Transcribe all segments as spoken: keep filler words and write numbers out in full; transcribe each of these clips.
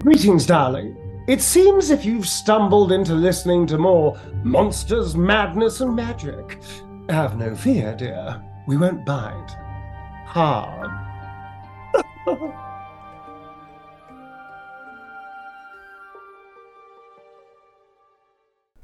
Greetings, darling. It seems if you've stumbled into listening to more monsters, madness, and magic. Have no fear, dear. We won't bite. Hard.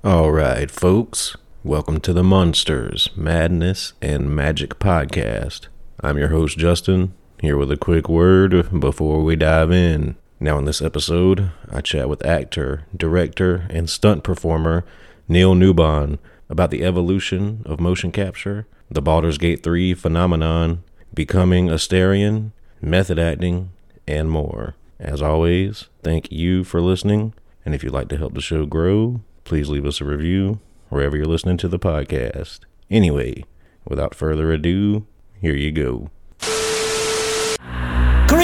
All right, folks. Welcome to the Monsters, Madness, and Magic podcast. I'm your host, Justin, here with a quick word before we dive in. Now in this episode, I chat with actor, director, and stunt performer Neil Newbon about the evolution of motion capture, the Baldur's Gate three phenomenon, becoming Astarion, method acting, and more. As always, thank you for listening, and if you'd like to help the show grow, please leave us a review wherever you're listening to the podcast. Anyway, without further ado, here you go.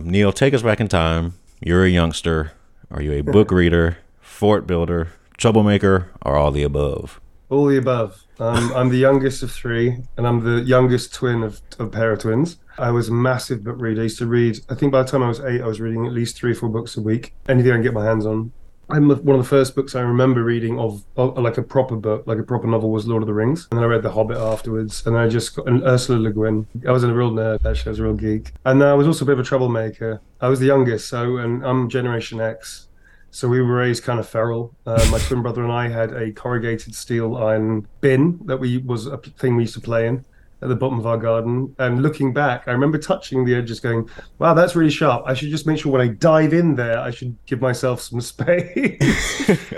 Neil, take us back in time. You're a youngster. Are you a book reader, fort builder, troublemaker, or all the above? All the above. Um, I'm the youngest of three, and I'm the youngest twin of a pair of twins. I was a massive book reader. I used to read, I think by the time I was eight, I was reading at least three or four books a week. Anything I can get my hands on. I'm one of the first books I remember reading of, of like a proper book, like a proper novel, was Lord of the Rings. And then I read The Hobbit afterwards. And then I just got an Ursula Le Guin. I was a real nerd, actually. I was a real geek. And I was also a bit of a troublemaker. I was the youngest, so, and I'm Generation X. So we were raised kind of feral. Uh, my twin brother and I had a corrugated steel iron bin that we was a thing we used to play in at the bottom of our garden. And looking back, I remember touching the edges going, wow, that's really sharp. I should just make sure when I dive in there, I should give myself some space.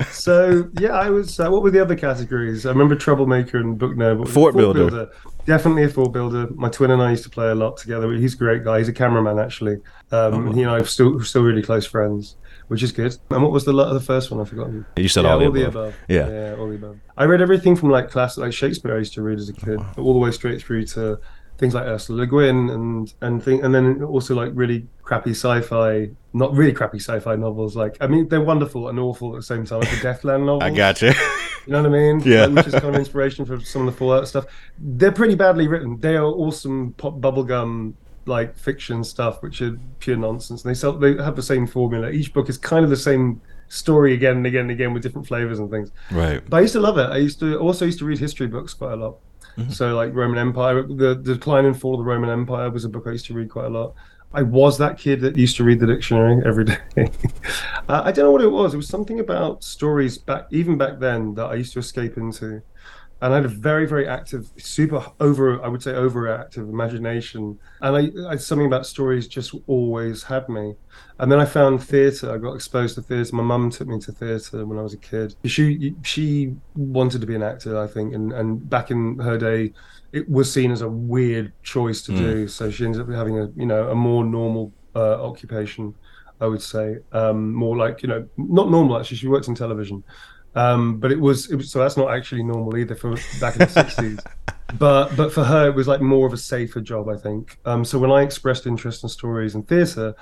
So, yeah, I was, uh, what were the other categories? I remember Troublemaker and Book Nerd. Fort builder. builder. Definitely a fort builder. My twin and I used to play a lot together. He's a great guy. He's a cameraman, actually. Um, oh. He and I are still, still really close friends, which is good. And what was the the first one? I forgot. You said yeah, all, the all the above. above. Yeah. yeah, all the above. I read everything from like classic, like Shakespeare I used to read as a kid, oh, wow. all the way straight through to things like Ursula Le Guin and and thing, and then also like really crappy sci-fi, not really crappy sci-fi novels. Like I mean, they're wonderful and awful at the same time. Like the Deathland novels. I got you. You know what I mean? Yeah. Which is kind of inspiration for some of the Fallout stuff. They're pretty badly written. They are awesome pop bubblegum like fiction stuff, which are pure nonsense. And they sell, they have the same formula. Each book is kind of the same story again and again and again with different flavors and things. Right. But I used to love it. I used to also used to read history books quite a lot. Mm-hmm. So like Roman Empire, the, the Decline and Fall of the Roman Empire was a book I used to read quite a lot. I was that kid that used to read the dictionary every day. uh, I don't know what it was. It was something about stories back, even back then, that I used to escape into. And I had a very, very active, super over, I would say overactive imagination. And I, I something about stories just always had me. And then I found theatre. I got exposed to theatre. My mum took me to theatre when I was a kid. She she wanted to be an actor, I think. And, and back in her day, it was seen as a weird choice to mm. do. So she ended up having a, you know, a more normal uh, occupation, I would say. Um, more like, you know, not normal, actually. She worked in television. Um, but it was, it was so that's not actually normal either for back in the sixties. But but for her, it was like more of a safer job, I think. Um, so when I expressed interest in stories and theatre,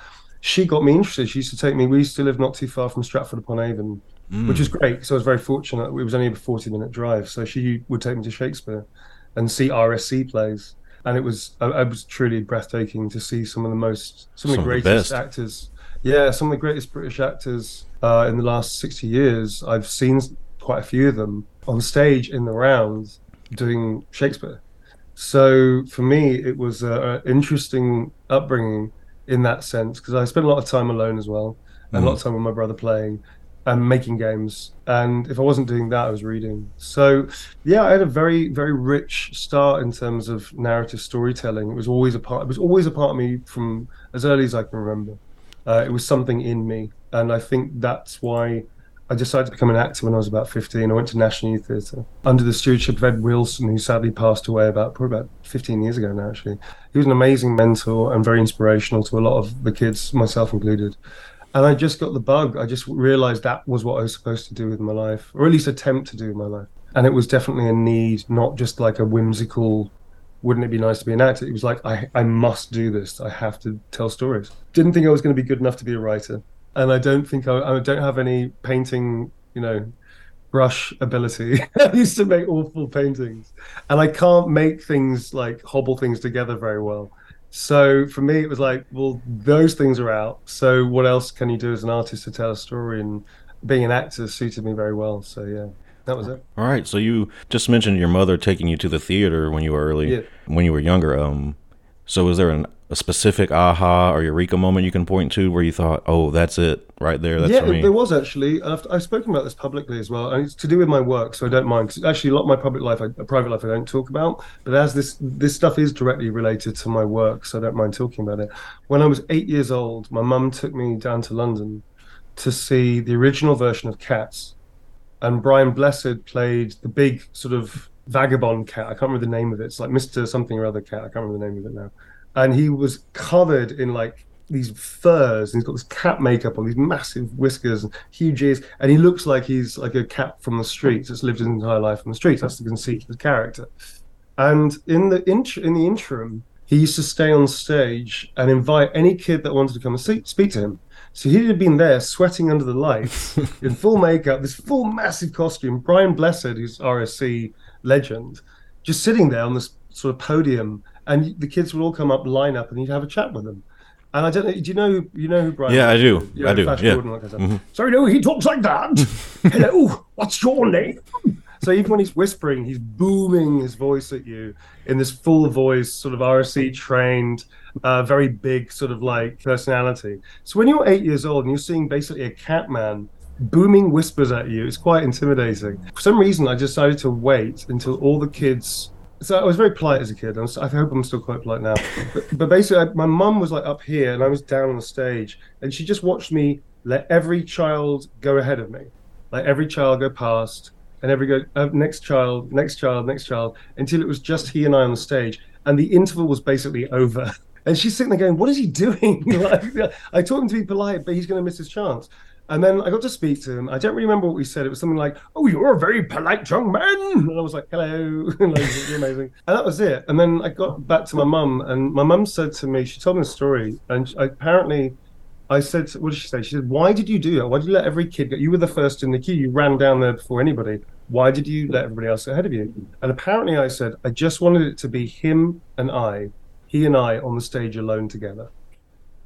she got me interested. She used to take me. We used to live not too far from Stratford upon Avon, mm. which is great. So I was very fortunate. It was only a forty-minute drive. So she would take me to Shakespeare and see R S C plays, and it was I, I was truly breathtaking to see some of the most some, some of the greatest of the actors. Yeah, some of the greatest British actors uh, in the last sixty years. I've seen quite a few of them on stage in the round doing Shakespeare. So for me, it was an interesting upbringing in that sense, because I spent a lot of time alone as well, and mm. a lot of time with my brother playing and making games. And if I wasn't doing that, I was reading. So yeah, I had a very, very rich start in terms of narrative storytelling. It was always a part. It was always a part of me from as early as I can remember. Uh, it was something in me, and I think that's why I decided to become an actor when I was about fifteen. I went to National Youth Theatre under the stewardship of Ed Wilson, who sadly passed away about probably about fifteen years ago now, actually. He was an amazing mentor and very inspirational to a lot of the kids, myself included. And I just got the bug. I just realised that was what I was supposed to do with my life, or at least attempt to do with my life. And it was definitely a need, not just like a whimsical, wouldn't it be nice to be an actor? It was like, I, I must do this. I have to tell stories. Didn't think I was going to be good enough to be a writer. And I don't think I, I don't have any painting, you know, brush ability. I used to make awful paintings. And I can't make things, like hobble things together very well. So for me, it was like, well, those things are out. So what else can you do as an artist to tell a story? And being an actor suited me very well. So, yeah. That was it. All right. So you just mentioned your mother taking you to the theater when you were early, yeah. when you were younger. Um, so was there an, a specific aha or eureka moment you can point to where you thought, oh, that's it right there? That's yeah, for me. There was actually. I've, I've spoken about this publicly as well. And it's to do with my work, so I don't mind. Cause actually, a lot of my public life, I, private life I don't talk about. But as this, this stuff is directly related to my work, so I don't mind talking about it. When I was eight years old, my mum took me down to London to see the original version of Cats. And Brian Blessed played the big sort of vagabond cat. I can't remember the name of it. It's like Mister something or other cat. I can't remember the name of it now. And he was covered in like these furs. And he's got this cat makeup on, these massive whiskers and huge ears. And he looks like he's like a cat from the streets that's lived his entire life on the streets. That's the conceit of the character. And in the int- in the interim, he used to stay on stage and invite any kid that wanted to come and see- speak to him. So he'd have been there sweating under the lights in full makeup, this full massive costume. Brian Blessed, who's R S C legend, just sitting there on this sort of podium, and the kids would all come up, line up, and he'd have a chat with them. And I don't know, do you know, you know who Brian? Yeah, is? I do. You know, I do. Flash yeah. Gordon, like I said. Mm-hmm. Sorry, no, he talks like that. Hello, what's your name? So even when he's whispering, he's booming his voice at you in this full voice, sort of R S C trained, uh, very big sort of like personality. So when you're eight years old and you're seeing basically a cat man booming whispers at you, it's quite intimidating. For some reason, I decided to wait until all the kids... So I was very polite as a kid. I, was, I hope I'm still quite polite now. But, but basically, I, my mum was like up here and I was down on the stage. And she just watched me let every child go ahead of me. Let every child go past... And every go, uh, next child, next child, next child, until it was just he and I on the stage. And the interval was basically over. And she's sitting there going, what is he doing? Like, I taught him to be polite, but he's going to miss his chance. And then I got to speak to him. I don't really remember what we said. It was something like, oh, you're a very polite young man. And I was like, hello. Like, you're amazing. And that was it. And then I got back to my mum. And my mum said to me, she told me a story. And I, apparently... I said, what did she say? She said, why did you do that? Why did you let every kid go? You were the first in the queue. You ran down there before anybody. Why did you let everybody else go ahead of you? And apparently I said, I just wanted it to be him and I, he and I on the stage alone together.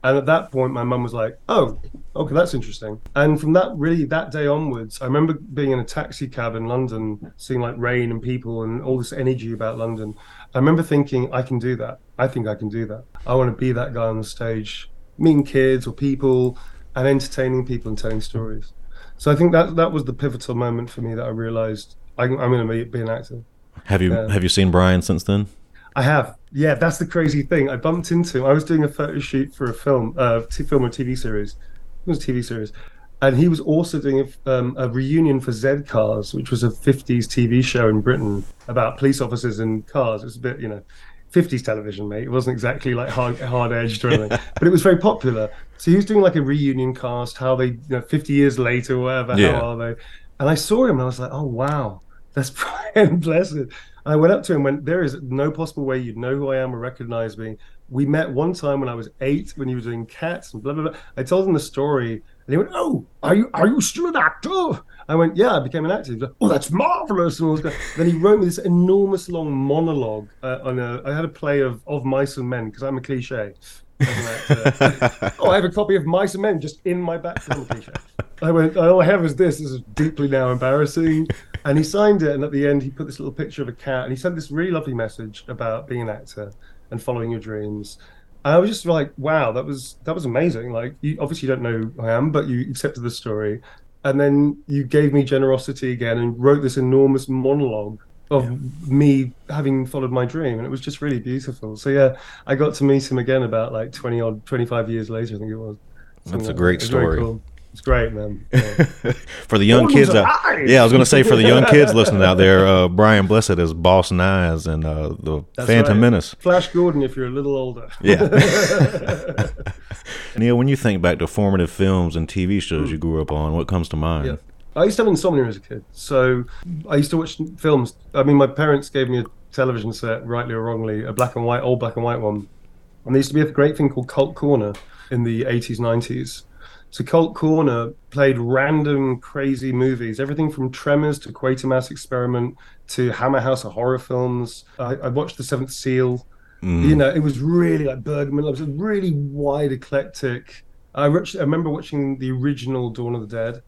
And at that point, my mum was like, oh, okay, that's interesting. And from that, really, that day onwards, I remember being in a taxi cab in London, seeing like rain and people and all this energy about London. I remember thinking, I can do that. I think I can do that. I want to be that guy on the stage, meeting kids or people and entertaining people and telling stories. So I think that that was the pivotal moment for me that I realized I, I'm going to be an actor. Have you yeah. have you seen Brian since then? I have. Yeah, that's the crazy thing. I bumped into him. I was doing a photo shoot for a film, uh, t- film or T V series. It was a T V series. And he was also doing a, um, a reunion for Zed Cars, which was a fifties T V show in Britain about police officers and cars. It was a bit, you know, fifties television, mate. It wasn't exactly like hard, hard-edged or anything, but it was very popular. So he was doing like a reunion cast, how they, you know, fifty years later, or whatever, yeah. how are they? And I saw him and I was like, oh, wow, that's Brian Blessed. And I went up to him and went, there is no possible way you'd know who I am or recognize me. We met one time when I was eight, when he was doing Cats and blah, blah, blah. I told him the story and he went, oh, are you, are you still an actor? I went, yeah, I became an actor. He was like, oh, that's marvelous. And all this. Then he wrote me this enormous long monologue. Uh, on a, I had a play of, of Mice and Men because I'm a cliche. Oh, I have a copy of Mice and Men just in my back. I went, all I have is this. This is deeply now embarrassing. And he signed it. And at the end, he put this little picture of a cat. And he sent this really lovely message about being an actor and following your dreams. I was just like, wow, that was that was amazing. Like, you obviously don't know who I am, but you accepted the story. And then you gave me generosity again and wrote this enormous monologue of yeah. me having followed my dream. And it was just really beautiful. So, yeah, I got to meet him again about like twenty odd, twenty-five years later, I think it was. That's a great story. Cool. It's great, man. Yeah. For the young kids, uh, yeah, I was gonna say for the young kids listening out there, uh, Brian Blessed is Boss Knives and uh, the That's Phantom right. Menace. Flash Gordon, if you're a little older. Yeah. Neil, when you think back to formative films and T V shows mm. you grew up on, what comes to mind? Yeah. I used to have insomnia as a kid, so I used to watch films. I mean, my parents gave me a television set, rightly or wrongly, a black and white, old black and white one, and there used to be a great thing called Cult Corner in the eighties, nineties. So Cult Corner played random crazy movies, everything from Tremors to Quatermass Experiment to Hammer House of Horror films. I, I watched The Seventh Seal. Mm. You know, it was really like Bergman. It was a really wide, eclectic. I, re- I remember watching the original Dawn of the Dead,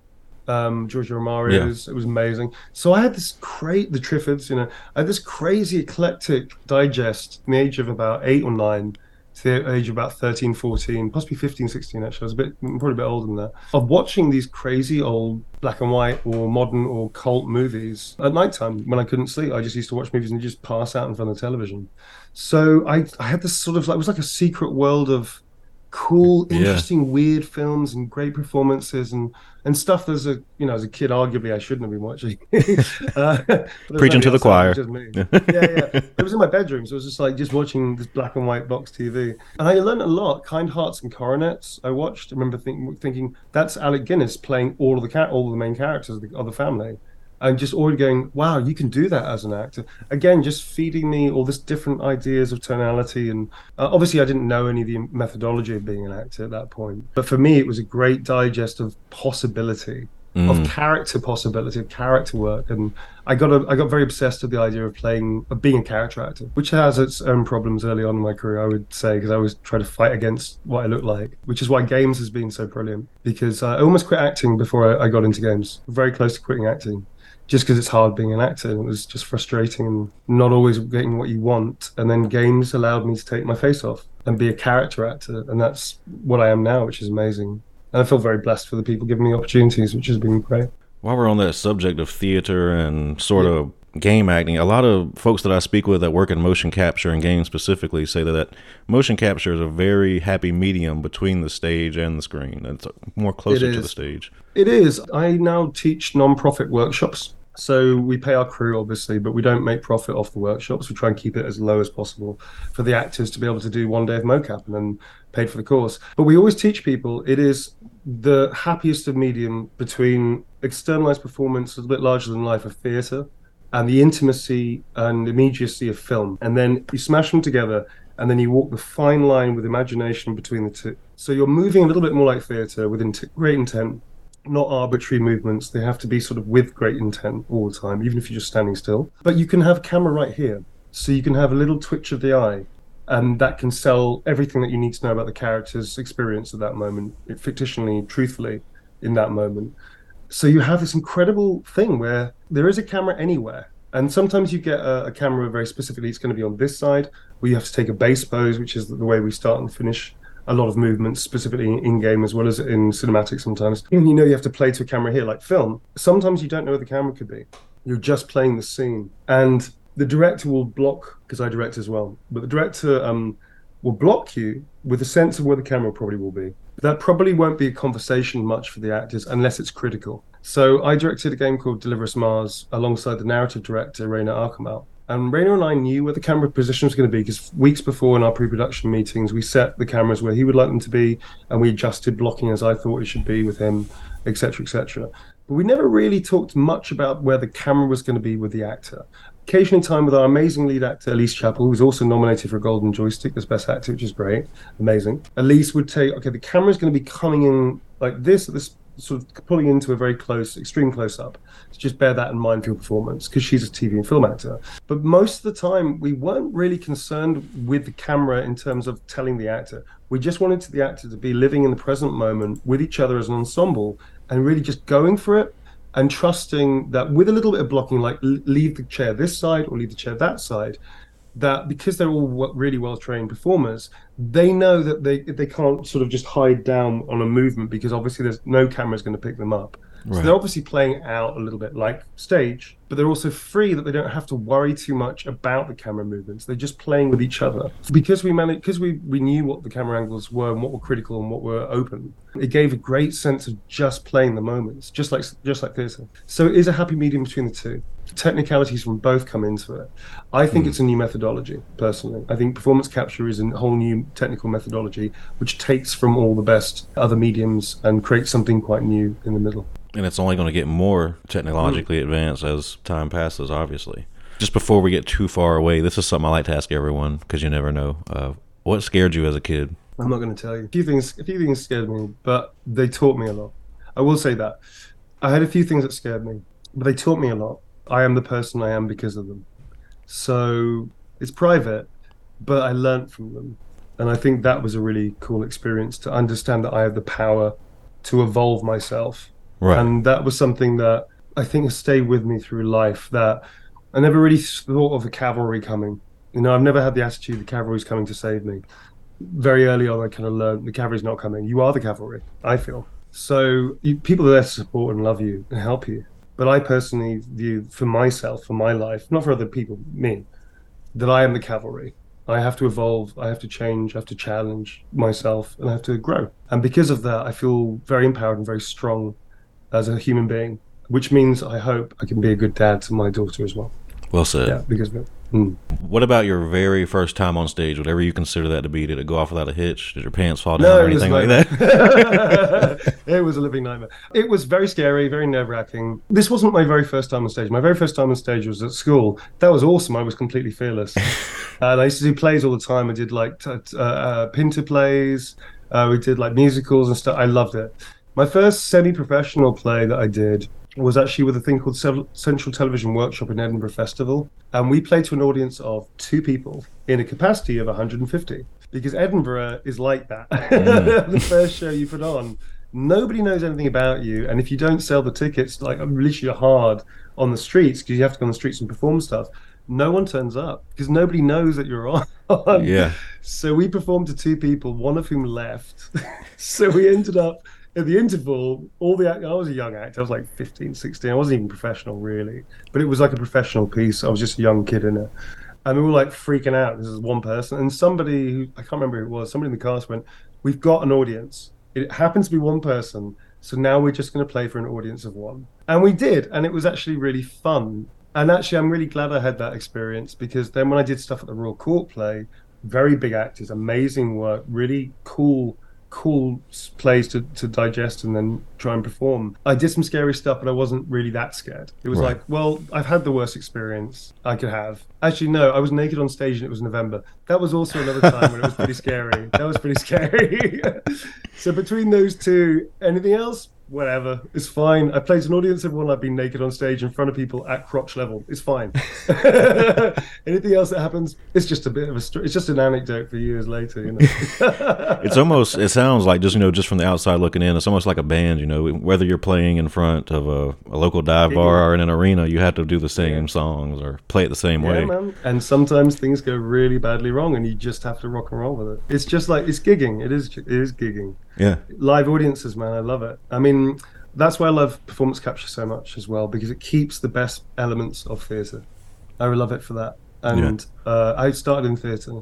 um, Giorgio Romero's. Yeah. It was amazing. So I had this crazy, the Triffids, you know, I had this crazy eclectic digest in the age of about eight or nine. To the age of about thirteen, fourteen, possibly fifteen, sixteen actually, I was a bit, probably a bit older than that, of watching these crazy old black and white or modern or cult movies at nighttime when I couldn't sleep. I just used to watch movies and just pass out in front of the television. So I, I had this sort of, like, it was like a secret world of cool, interesting, yeah. weird films and great performances and, and stuff. As a, you know, as a kid, arguably I shouldn't have been watching. uh, Preaching to the choir. Just me. yeah, yeah. It was in my bedroom, so it was just like just watching this black and white box T V. And I learned a lot. Kind Hearts and Coronets. I watched. I remember think, thinking that's Alec Guinness playing all of the cat, all of the main characters of the, of the family, and just already going, wow, you can do that as an actor. Again, just feeding me all this different ideas of tonality. And uh, obviously I didn't know any of the methodology of being an actor at that point. But for me, it was a great digest of possibility, mm. of character possibility, of character work. And I got a, I got very obsessed with the idea of playing, of being a character actor, which has its own problems early on in my career, I would say, because I always try to fight against what I look like, which is why games has been so brilliant, because I almost quit acting before I, I got into games, very close to quitting acting. Just because it's hard being an actor, and it was just frustrating and not always getting what you want. And then games allowed me to take my face off and be a character actor, and that's what I am now, which is amazing. And I feel very blessed for the people giving me opportunities, which has been great. While we're on that subject of theater and sort yeah. of game acting, a lot of folks that I speak with that work in motion capture and games specifically say that, that motion capture is a very happy medium between the stage and the screen. It's more closer it to the stage. It is. I now teach non-profit workshops. So we pay our crew, obviously, but we don't make profit off the workshops. We try and keep it as low as possible for the actors to be able to do one day of mocap and then paid for the course. But we always teach people it is the happiest of medium between externalized performance, a bit larger than life of theater, and the intimacy and immediacy of film. And then you smash them together, and then you walk the fine line with imagination between the two. So you're moving a little bit more like theater with int- great intent, not arbitrary movements. They have to be sort of with great intent all the time, even if you're just standing still. But you can have camera right here. So you can have a little twitch of the eye, and that can sell everything that you need to know about the character's experience at that moment, fictionally, truthfully, in that moment. So you have this incredible thing where there is a camera anywhere. And sometimes you get a, a camera very specifically, it's going to be on this side, where you have to take a base pose, which is the way we start and finish a lot of movements, specifically in-game as well as in cinematic sometimes. And you know you have to play to a camera here, like film. Sometimes you don't know where the camera could be. You're just playing the scene. And the director will block, because I direct as well, but the director um, will block you with a sense of where the camera probably will be. That probably won't be a conversation much for the actors unless it's critical. So I directed a game called Deliver Us Mars alongside the narrative director, Raina Archambault. And Raina and I knew where the camera position was going to be because weeks before in our pre-production meetings, we set the cameras where he would like them to be and we adjusted blocking as I thought it should be with him, et cetera, et cetera. But we never really talked much about where the camera was going to be with the actor. Occasionally time with our amazing lead actor, Elise Chappell, who's also nominated for a Golden Joystick as Best Actor, which is great, amazing. Elise would take, okay, the camera's going to be coming in like this, this sort of pulling into a very close, extreme close-up. So just bear that in mind for your performance, because she's a T V and film actor. But most of the time, we weren't really concerned with the camera in terms of telling the actor. We just wanted the actor to be living in the present moment with each other as an ensemble and really just going for it, and trusting that with a little bit of blocking, like leave the chair this side or leave the chair that side, that because they're all w- really well-trained performers, they know that they they can't sort of just hide down on a movement because obviously there's no camera's going to pick them up. Right. So they're obviously playing out a little bit like stage, but they're also free, that they don't have to worry too much about the camera movements. They're just playing with each other. Because we managed, because we, we knew what the camera angles were and what were critical and what were open, it gave a great sense of just playing the moments, just like just like theatre. So it is a happy medium between the two. Technicalities from both come into it. I think mm. it's a new methodology, personally. I think performance capture is a whole new technical methodology, which takes from all the best other mediums and creates something quite new in the middle. And it's only going to get more technologically advanced as time passes, obviously. Just before we get too far away, this is something I like to ask everyone, because you never know. Uh, what scared you as a kid? I'm not going to tell you. A few things, a few things scared me, but they taught me a lot. I will say that. I had a few things that scared me, but they taught me a lot. I am the person I am because of them. So it's private, but I learned from them. And I think that was a really cool experience, to understand that I have the power to evolve myself. Right. And that was something that I think has stayed with me through life, that I never really thought of the cavalry coming. You know, I've never had the attitude the cavalry's coming to save me. Very early on, I kind of learned the cavalry's not coming. You are the cavalry, I feel. So you, people are there to support and love you and help you. But I personally view, for myself, for my life, not for other people, me, that I am the cavalry. I have to evolve, I have to change, I have to challenge myself, and I have to grow. And because of that, I feel very empowered and very strong as a human being, which means I hope I can be a good dad to my daughter as well. Well said. Yeah, because of it. Mm. What about your very first time on stage, whatever you consider that to be? Did it go off without a hitch? Did your pants fall down no, or anything like that? It was a living nightmare. It was very scary, very nerve-wracking. This wasn't my very first time on stage. My very first time on stage was at school. That was awesome. I was completely fearless. And I used to do plays all the time. I did like t- t- uh, uh, Pinter plays. Uh, we did like musicals and stuff. I loved it. My first semi-professional play that I did was actually with a thing called Central Television Workshop in Edinburgh Festival. And we played to an audience of two people in a capacity of one hundred fifty, because Edinburgh is like that. Mm. The first show you put on, nobody knows anything about you. And if you don't sell the tickets, like literally hard on the streets, because you have to go on the streets and perform stuff, no one turns up because nobody knows that you're on. Yeah. So we performed to two people, one of whom left. So we ended up... At the interval, all the I was a young actor. I was like fifteen, sixteen. I wasn't even professional, really. But it was like a professional piece. I was just a young kid in it. And we were like freaking out. This is one person. And somebody, who, I can't remember who it was, somebody in the cast went, we've got an audience. It happens to be one person. So now we're just going to play for an audience of one. And we did. And it was actually really fun. And actually, I'm really glad I had that experience, because then when I did stuff at the Royal Court play, very big actors, amazing work, really cool cool plays to, to digest and then try and perform. I did some scary stuff, but I wasn't really that scared. It was right. like, well, I've had the worst experience I could have. Actually, no, I was naked on stage and it was November. That was also another time when it was pretty scary. That was pretty scary. So between those two, anything else? Whatever. It's fine. I played to an audience of one. I've been naked on stage in front of people at crotch level. It's fine. Anything else that happens, it's just a bit of a st- it's just an anecdote for years later, you know. It's almost, it sounds like, just, you know, just from the outside looking in, it's almost like a band, you know, whether you're playing in front of a, a local dive bar or in an arena, you have to do the same yeah. songs or play it the same yeah, way. Man. And sometimes things go really badly wrong and you just have to rock and roll with it. It's just like, it's gigging. It is, it is gigging. Yeah. Live audiences, man, I love it. I mean, that's why I love performance capture so much as well, because it keeps the best elements of theatre. I love it for that. And yeah. uh, I started in theatre,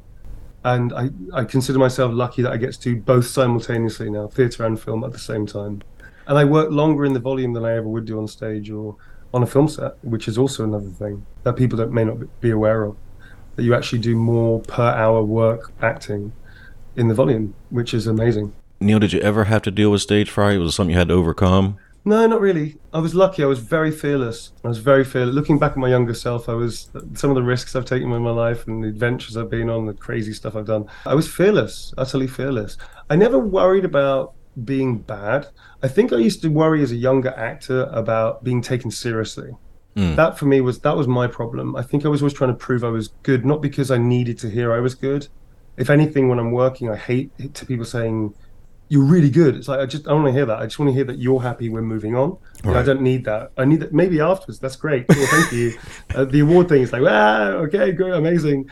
and I, I consider myself lucky that I get to do both simultaneously now, theatre and film at the same time. And I work longer in the volume than I ever would do on stage or on a film set, which is also another thing that people don't, may not be aware of, that you actually do more per hour work acting in the volume, which is amazing. Neil, did you ever have to deal with stage fright? Was it something you had to overcome? No, not really. I was lucky. I was very fearless. I was very fearless. Looking back at my younger self, I was some of the risks I've taken in my life and the adventures I've been on, the crazy stuff I've done. I was fearless, utterly fearless. I never worried about being bad. I think I used to worry as a younger actor about being taken seriously. Mm. That for me was, that was my problem. I think I was always trying to prove I was good, not because I needed to hear I was good. If anything, when I'm working, I hate to people saying, you're really good. It's like, I just I want to hear that. I just want to hear that you're happy. We're moving on. Right. You know, I don't need that. I need that. Maybe afterwards. That's great. Well, thank you. Uh, the award thing is like, ah, okay, good, amazing.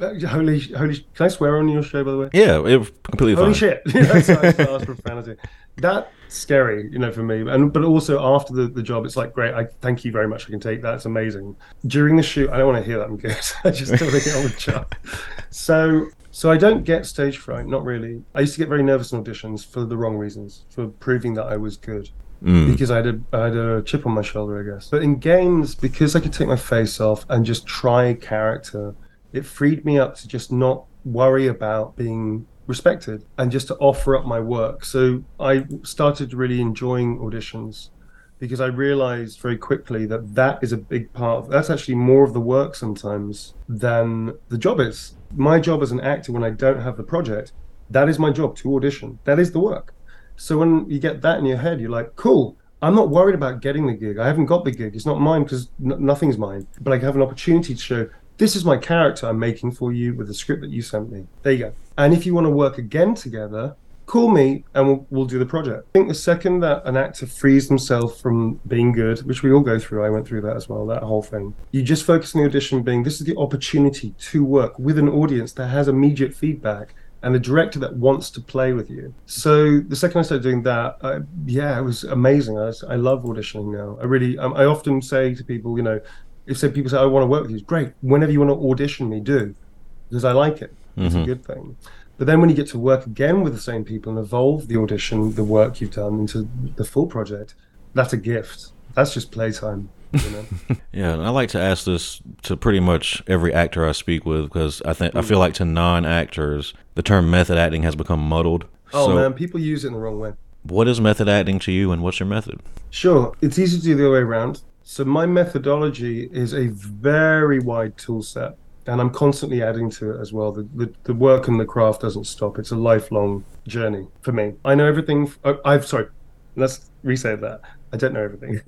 Uh, holy, holy. Can I swear on your show, by the way? Yeah, it was completely holy fine. Holy shit. You know, it's like, it's profanity. that scary, you know, for me. And but also after the, the job, it's like, great, I thank you very much, I can take that, it's amazing. During the shoot, I don't want to hear that, I'm good. I just don't want to get on with the job. So so I don't get stage fright, not really. I used to get very nervous in auditions for the wrong reasons, for proving that I was good. Mm. Because I had, a, I had a chip on my shoulder, I guess. But in games, because I could take my face off and just try character, it freed me up to just not worry about being respected and just to offer up my work. So I started really enjoying auditions because I realized very quickly that that is a big part of, that's actually more of the work sometimes than the job is. My job as an actor, when I don't have the project, that is my job, to audition. That is the work. So when you get that in your head, you're like, cool, I'm not worried about getting the gig. I haven't got the gig. It's not mine because n- nothing's mine. But I have an opportunity to show, this is my character I'm making for you with the script that you sent me. There you go. And if you want to work again together, call me and we'll, we'll do the project. I think the second that an actor frees themselves from being good, which we all go through, I went through that as well, that whole thing. You just focus on the audition being, this is the opportunity to work with an audience that has immediate feedback and the director that wants to play with you. So the second I started doing that, I, yeah, it was amazing. I, was, I love auditioning now. I really, um, I often say to people, you know, if say, people say, I want to work with you, it's great. Whenever you want to audition me, do, because I like it. It's mm-hmm. a good thing. But then when you get to work again with the same people and evolve the audition, the work you've done into the full project, that's a gift. That's just playtime. You know? Yeah, and I like to ask this to pretty much every actor I speak with, because I think I feel like to non-actors, the term method acting has become muddled. Oh so, man, people use it in the wrong way. What is method acting to you, and what's your method? Sure, it's easy to do the other way around. So my methodology is a very wide tool set, and I'm constantly adding to it as well. The, the the work and the craft doesn't stop. It's a lifelong journey for me. I know everything. F- I, I've sorry, let's re-say that. I don't know everything.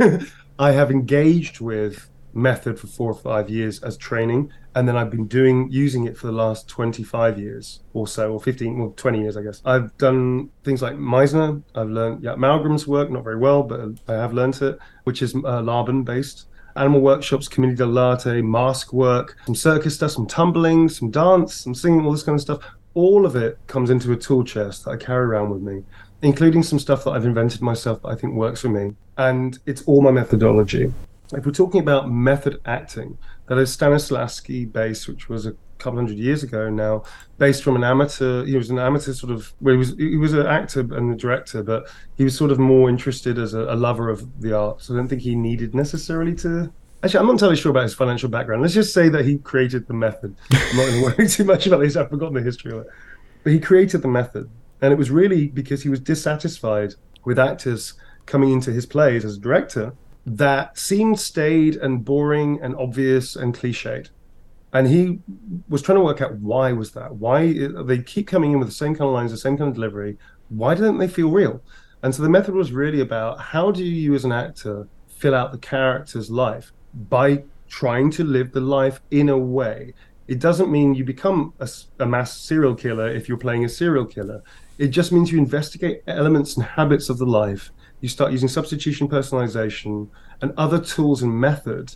I have engaged with method for four or five years as training, and then I've been doing using it for the last twenty-five years or so, or fifteen, well, twenty years, I guess. I've done things like Meisner. I've learned yeah, Malgram's work, not very well, but I have learned it, which is uh, Laban-based. Animal workshops, community dell'arte, mask work, some circus stuff, some tumbling, some dance, some singing, all this kind of stuff. All of it comes into a tool chest that I carry around with me, including some stuff that I've invented myself that I think works for me. And it's all my methodology. If we're talking about method acting, that is Stanislavski based, which was a couple hundred years ago now, based from an amateur, he was an amateur sort of, well, he was he was an actor and a director, but he was sort of more interested as a, a lover of the arts. I don't think he needed necessarily to, actually, I'm not entirely sure about his financial background. Let's just say that he created the method. I'm not going to worry too much about this, I've forgotten the history of it. But he created the method. And it was really because he was dissatisfied with actors coming into his plays as a director that seemed staid and boring and obvious and cliched. And he was trying to work out why was that? Why they keep coming in with the same kind of lines, the same kind of delivery. Why don't they feel real? And so the method was really about how do you as an actor fill out the character's life by trying to live the life in a way. It doesn't mean you become a, a mass serial killer if you're playing a serial killer. It just means you investigate elements and habits of the life. You start using substitution, personalization, and other tools and method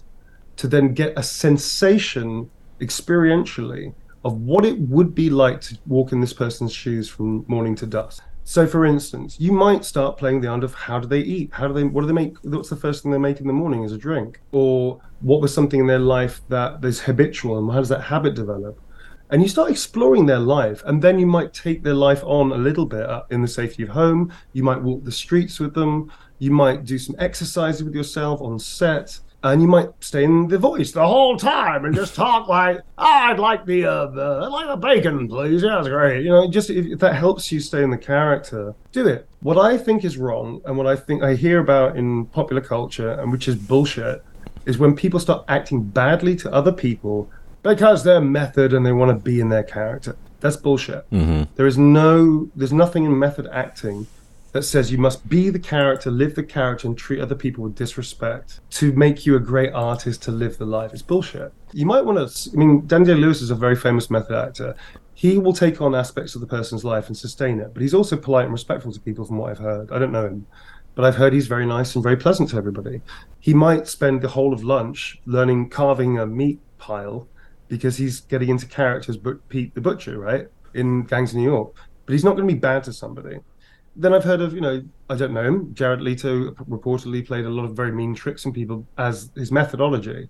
to then get a sensation experientially of what it would be like to walk in this person's shoes from morning to dusk. So for instance, you might start playing the round of how do they eat? How do they, what do they make? What's the first thing they make in the morning as a drink? Or what was something in their life that is habitual and how does that habit develop? And you start exploring their life, and then you might take their life on a little bit in the safety of home. You might walk the streets with them. You might do some exercises with yourself on set. And you might stay in the voice the whole time and just talk like, oh, I'd like the, uh, the, I'd like the bacon, please. Yeah, that's great. You know, just if, if that helps you stay in the character, do it. What I think is wrong and what I think I hear about in popular culture, and which is bullshit, is when people start acting badly to other people because they're method and they want to be in their character. That's bullshit. Mm-hmm. There is no, there's nothing in method acting that says you must be the character, live the character, and treat other people with disrespect to make you a great artist to live the life. It's bullshit. You might want to, I mean, Daniel Day-Lewis is a very famous method actor. He will take on aspects of the person's life and sustain it, but he's also polite and respectful to people from what I've heard. I don't know him, but I've heard he's very nice and very pleasant to everybody. He might spend the whole of lunch learning carving a meat pile because he's getting into characters, but Pete the Butcher, right, in Gangs of New York. But he's not going to be bad to somebody. then I've heard of, you know, I don't know him, Jared Leto reportedly played a lot of very mean tricks on people as his methodology.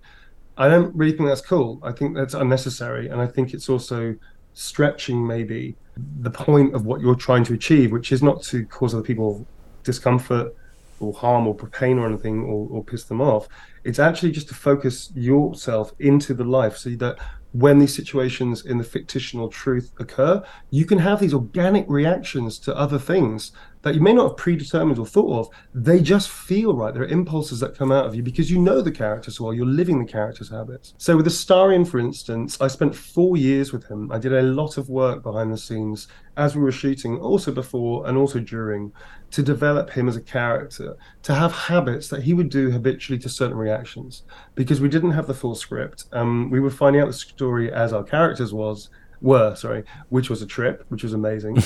I don't really think that's cool. I think that's unnecessary. And I think it's also stretching maybe the point of what you're trying to achieve, which is not to cause other people discomfort or harm or pain or anything, or, or piss them off. It's actually just to focus yourself into the life so that when these situations in the fictional truth occur, you can have these organic reactions to other things that you may not have predetermined or thought of. They just feel right. There are impulses that come out of you because you know the characters well, you're living the characters' habits. So with Astarion, for instance, I spent four years with him. I did a lot of work behind the scenes as we were shooting, also before and also during, to develop him as a character, to have habits that he would do habitually to certain reactions, because we didn't have the full script. Um, we were finding out the story as our characters was, were, sorry, which was a trip, which was amazing.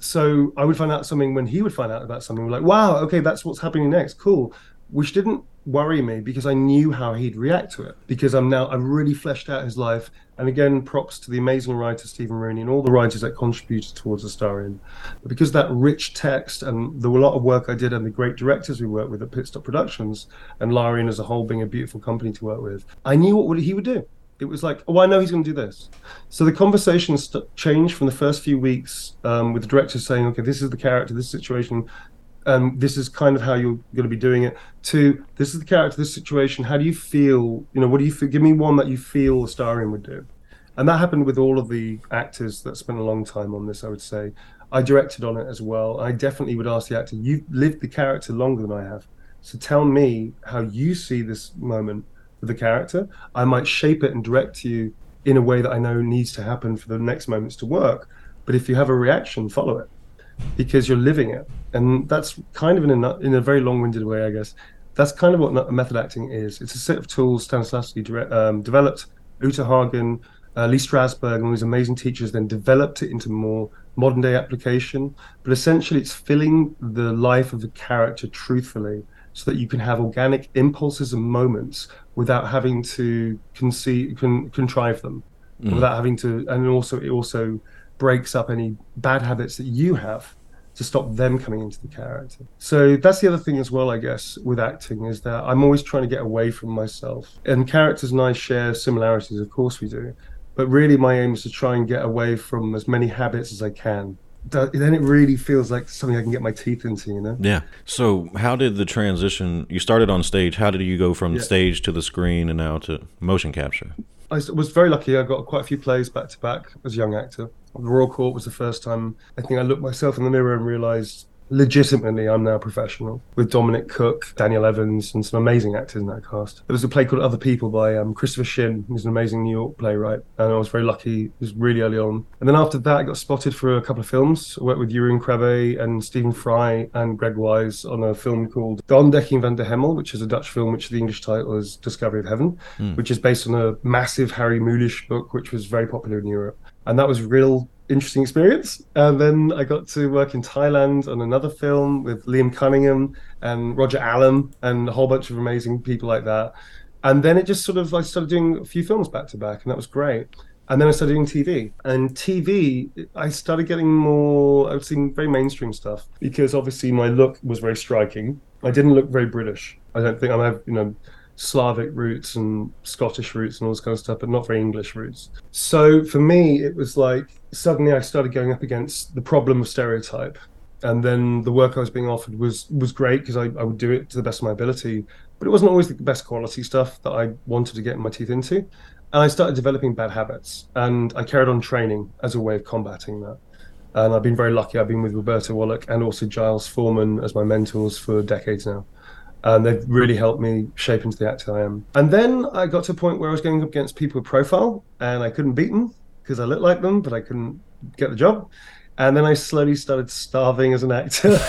So I would find out something when he would find out about something. We're like, wow, okay, that's what's happening next, cool. Which didn't worry me because I knew how he'd react to it, because I'm now, I've really fleshed out his life. And again, props to the amazing writer Stephen Rooney and all the writers that contributed towards Astarion. But because that rich text and the a lot of work I did and the great directors we worked with at Pit Stop Productions and Larian as a whole being a beautiful company to work with, I knew what he would do. It was like, oh, I know he's going to do this. So the conversation st- changed from the first few weeks um, with the director saying, okay, this is the character, this situation, um, this is kind of how you're going to be doing it, to this is the character, this situation, how do you feel, you know, what do you feel, give me one that you feel Astarion would do. And that happened with all of the actors that spent a long time on this, I would say. I directed on it as well. I definitely would ask the actor, you've lived the character longer than I have, so tell me how you see this moment with the character. I might shape it and direct you in a way that I know needs to happen for the next moments to work. But if you have a reaction, follow it, because you're living it. And that's kind of, in a, in a very long-winded way, I guess, that's kind of what method acting is. It's a set of tools Stanislavski direct, um, developed, Uta Hagen, uh, Lee Strasberg, and all these amazing teachers then developed it into more modern-day application. But essentially, it's filling the life of the character truthfully so that you can have organic impulses and moments without having to conceive, con, contrive them, mm. without having to, and also it also breaks up any bad habits that you have to stop them coming into the character. So that's the other thing as well, I guess, with acting, is that I'm always trying to get away from myself. And characters and I share similarities, of course we do, but really my aim is to try and get away from as many habits as I can. That, then it really feels like something I can get my teeth into, you know? Yeah. So how did the transition, you started on stage, how did you go from yeah. stage to the screen and now to motion capture? I was very lucky. I got quite a few plays back to back as a young actor. The Royal Court was the first time I think I looked myself in the mirror and realised legitimately I'm now a professional, with Dominic Cook, Daniel Evans, and some amazing actors in that cast. There was a play called Other People by um, Christopher Shin, who's an amazing New York playwright, and I was very lucky. It was really early on. And then after that, I got spotted for a couple of films. I worked with Jeroen Krabbe and Stephen Fry and Greg Wise on a film called De Ontdekking van de Hemel, which is a Dutch film, which the English title is Discovery of Heaven, mm. which is based on a massive Harry Mulisch book, which was very popular in Europe. And that was a real interesting experience. And then I got to work in Thailand on another film with Liam Cunningham and Roger Allam and a whole bunch of amazing people like that. And then it just sort of, I started doing a few films back to back, and that was great. And then I started doing T V. And T V, I started getting more, I was seeing very mainstream stuff, because obviously my look was very striking. I didn't look very British. I don't think I have, you know, Slavic roots and Scottish roots and all this kind of stuff, but not very English roots. So for me, it was like suddenly I started going up against the problem of stereotype. And then the work I was being offered was was great, because I, I would do it to the best of my ability, but it wasn't always the best quality stuff that I wanted to get my teeth into. And I started developing bad habits, and I carried on training as a way of combating that. And I've been very lucky. I've been with Roberta Wallach and also Giles Foreman as my mentors for decades now. And they've really helped me shape into the actor I am. And then I got to a point where I was going up against people with profile, and I couldn't beat them because I looked like them, but I couldn't get the job. And then I slowly started starving as an actor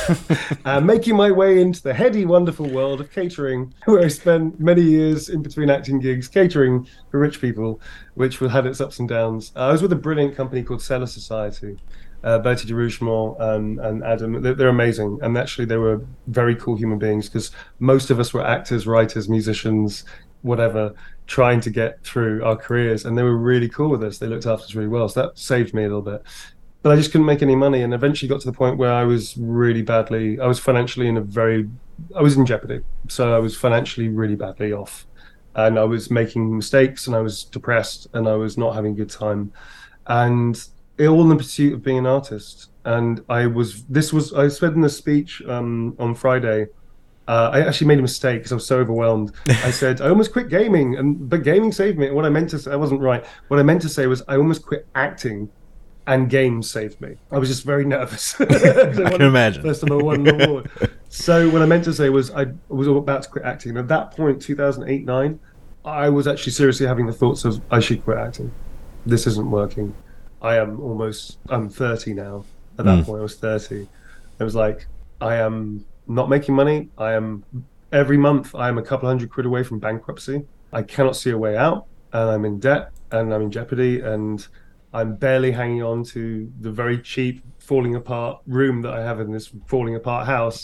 and making my way into the heady, wonderful world of catering, where I spent many years in between acting gigs catering for rich people, which had its ups and downs. I was with a brilliant company called Cellar Society. Uh, Bertie de Rougemont and, and Adam, they're, they're amazing. And actually, they were very cool human beings, because most of us were actors, writers, musicians, whatever, trying to get through our careers. And they were really cool with us. They looked after us really well. So that saved me a little bit. but I just couldn't make any money, and eventually got to the point where I was really badly, I was financially in a very, I was in jeopardy. So I was financially really badly off, and I was making mistakes, and I was depressed, and I was not having a good time, and it, all in the pursuit of being an artist. And I was, this was, I said in the speech um, on Friday, Uh, I actually made a mistake because I was so overwhelmed. I said, I almost quit gaming, and but gaming saved me. What I meant to say, I wasn't right. What I meant to say was, I almost quit acting, and games saved me. I was just very nervous. I can won, imagine. First time I won an award. So what I meant to say was, I was about to quit acting. And at that point, two thousand eight, nine, I was actually seriously having the thoughts of, I should quit acting. This isn't working. I am almost, I'm thirty now. At that mm. point, I was thirty. I was like, I am... not making money. I am every month I am a couple hundred quid away from bankruptcy. I cannot see a way out, and I'm in debt, and I'm in jeopardy, and I'm barely hanging on to the very cheap falling apart room that I have in this falling apart house.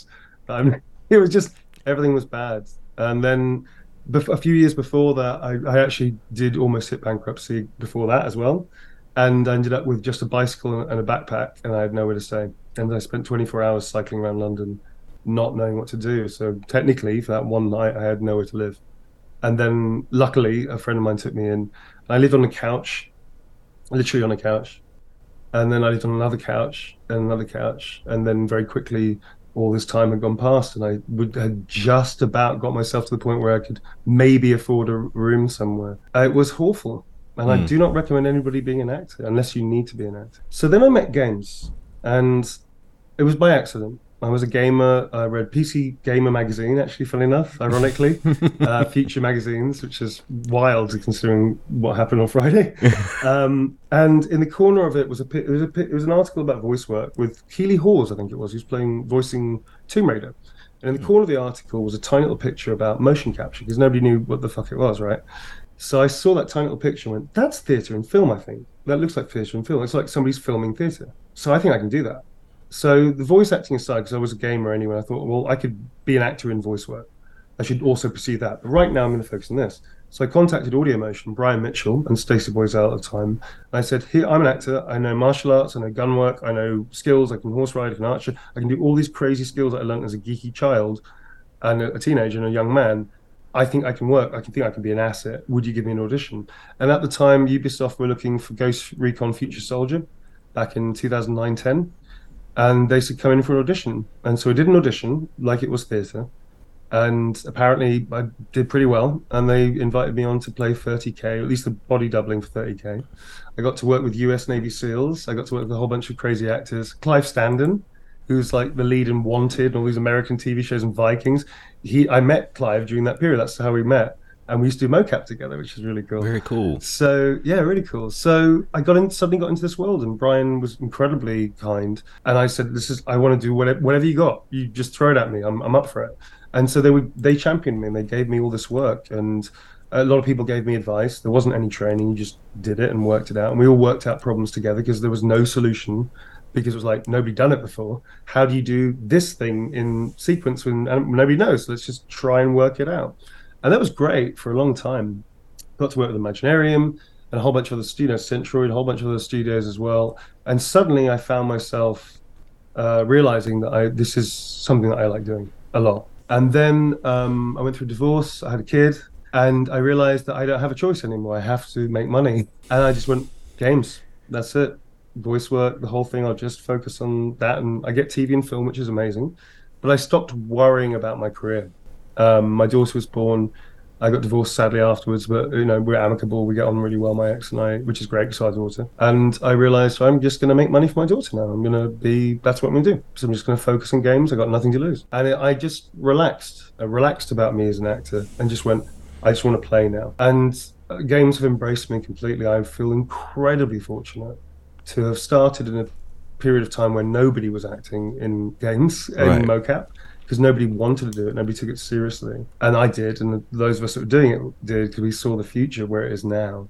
Um, it was just, everything was bad. And then a few years before that, I, I actually did almost hit bankruptcy before that as well, and I ended up with just a bicycle and a backpack, and I had nowhere to stay. And I spent twenty-four hours cycling around London, not knowing what to do. So technically for that one night I had nowhere to live. And then luckily a friend of mine took me in. I lived on a couch, literally on a couch. And then I lived on another couch and another couch. And then very quickly all this time had gone past, and I would had just about got myself to the point where I could maybe afford a room somewhere. It was awful. And mm. I do not recommend anybody being an actor unless you need to be an actor. So then I met games, and it was by accident. I was a gamer. I read P C Gamer magazine, actually, funny enough, ironically. uh, Future magazines, which is wild considering what happened on Friday. um, and in the corner of it was a it was, a, it was an article about voice work with Keeley Hawes, I think it was, who's playing voicing Tomb Raider. And in the corner of the article was a tiny little picture about motion capture, because nobody knew what the fuck it was, right? So I saw that tiny little picture and went, that's theatre and film, I think. That looks like theatre and film. It's like somebody's filming theatre. So I think I can do that. So the voice acting aside, because I was a gamer anyway, I thought, well, I could be an actor in voice work. I should also pursue that. But right now I'm going to focus on this. So I contacted Audio Motion, Brian Mitchell and Stacey Boisel at the time. And I said, here, I'm an actor. I know martial arts. I know gun work. I know skills. I can horse ride. I can archer. I can do all these crazy skills that I learned as a geeky child and a teenager and a young man. I think I can work. I can think I can be an asset. Would you give me an audition? And at the time, Ubisoft were looking for Ghost Recon Future Soldier back in two thousand nine, ten. And they said, come in for an audition. And so I did an audition, like it was theatre. And apparently I did pretty well. And they invited me on to play thirty K, at least the body doubling for thirty K. I got to work with U S Navy SEALs. I got to work with a whole bunch of crazy actors. Clive Standen, who's like the lead in Wanted and all these American T V shows and Vikings. He, I met Clive during that period. That's how we met. And we used to do mocap together, which is really cool. Very cool. So, yeah, really cool. So I got in, suddenly got into this world, and Brian was incredibly kind. And I said, this is, I want to do whatever, whatever you got. You just throw it at me. I'm I'm up for it. And so they were, they championed me, and they gave me all this work. And a lot of people gave me advice. There wasn't any training. You just did it and worked it out. And we all worked out problems together because there was no solution, because it was like, nobody done it before. How do you do this thing in sequence when nobody knows? So let's just try and work it out. And that was great for a long time. Got to work with Imaginarium and a whole bunch of other studios, Centroid, a whole bunch of other studios as well. And suddenly I found myself uh, realizing that I this is something that I like doing a lot. And then um, I went through a divorce, I had a kid, and I realized that I don't have a choice anymore. I have to make money. And I just went, games, that's it. Voice work, the whole thing, I'll just focus on that. And I get T V and film, which is amazing. But I stopped worrying about my career. Um, my daughter was born. I got divorced sadly afterwards, but you know, we're amicable. We get on really well, my ex and I, which is great because our daughter. And I realized I'm just going to make money for my daughter now. I'm going to be, that's what I'm going to do. So I'm just going to focus on games. I got nothing to lose. And it, I just relaxed, I relaxed about me as an actor and just went, I just want to play now. And games have embraced me completely. I feel incredibly fortunate to have started in a period of time where nobody was acting in games, right. in mocap. Because nobody wanted to do it, nobody took it seriously. And I did, and those of us that were doing it did, because we saw the future where it is now.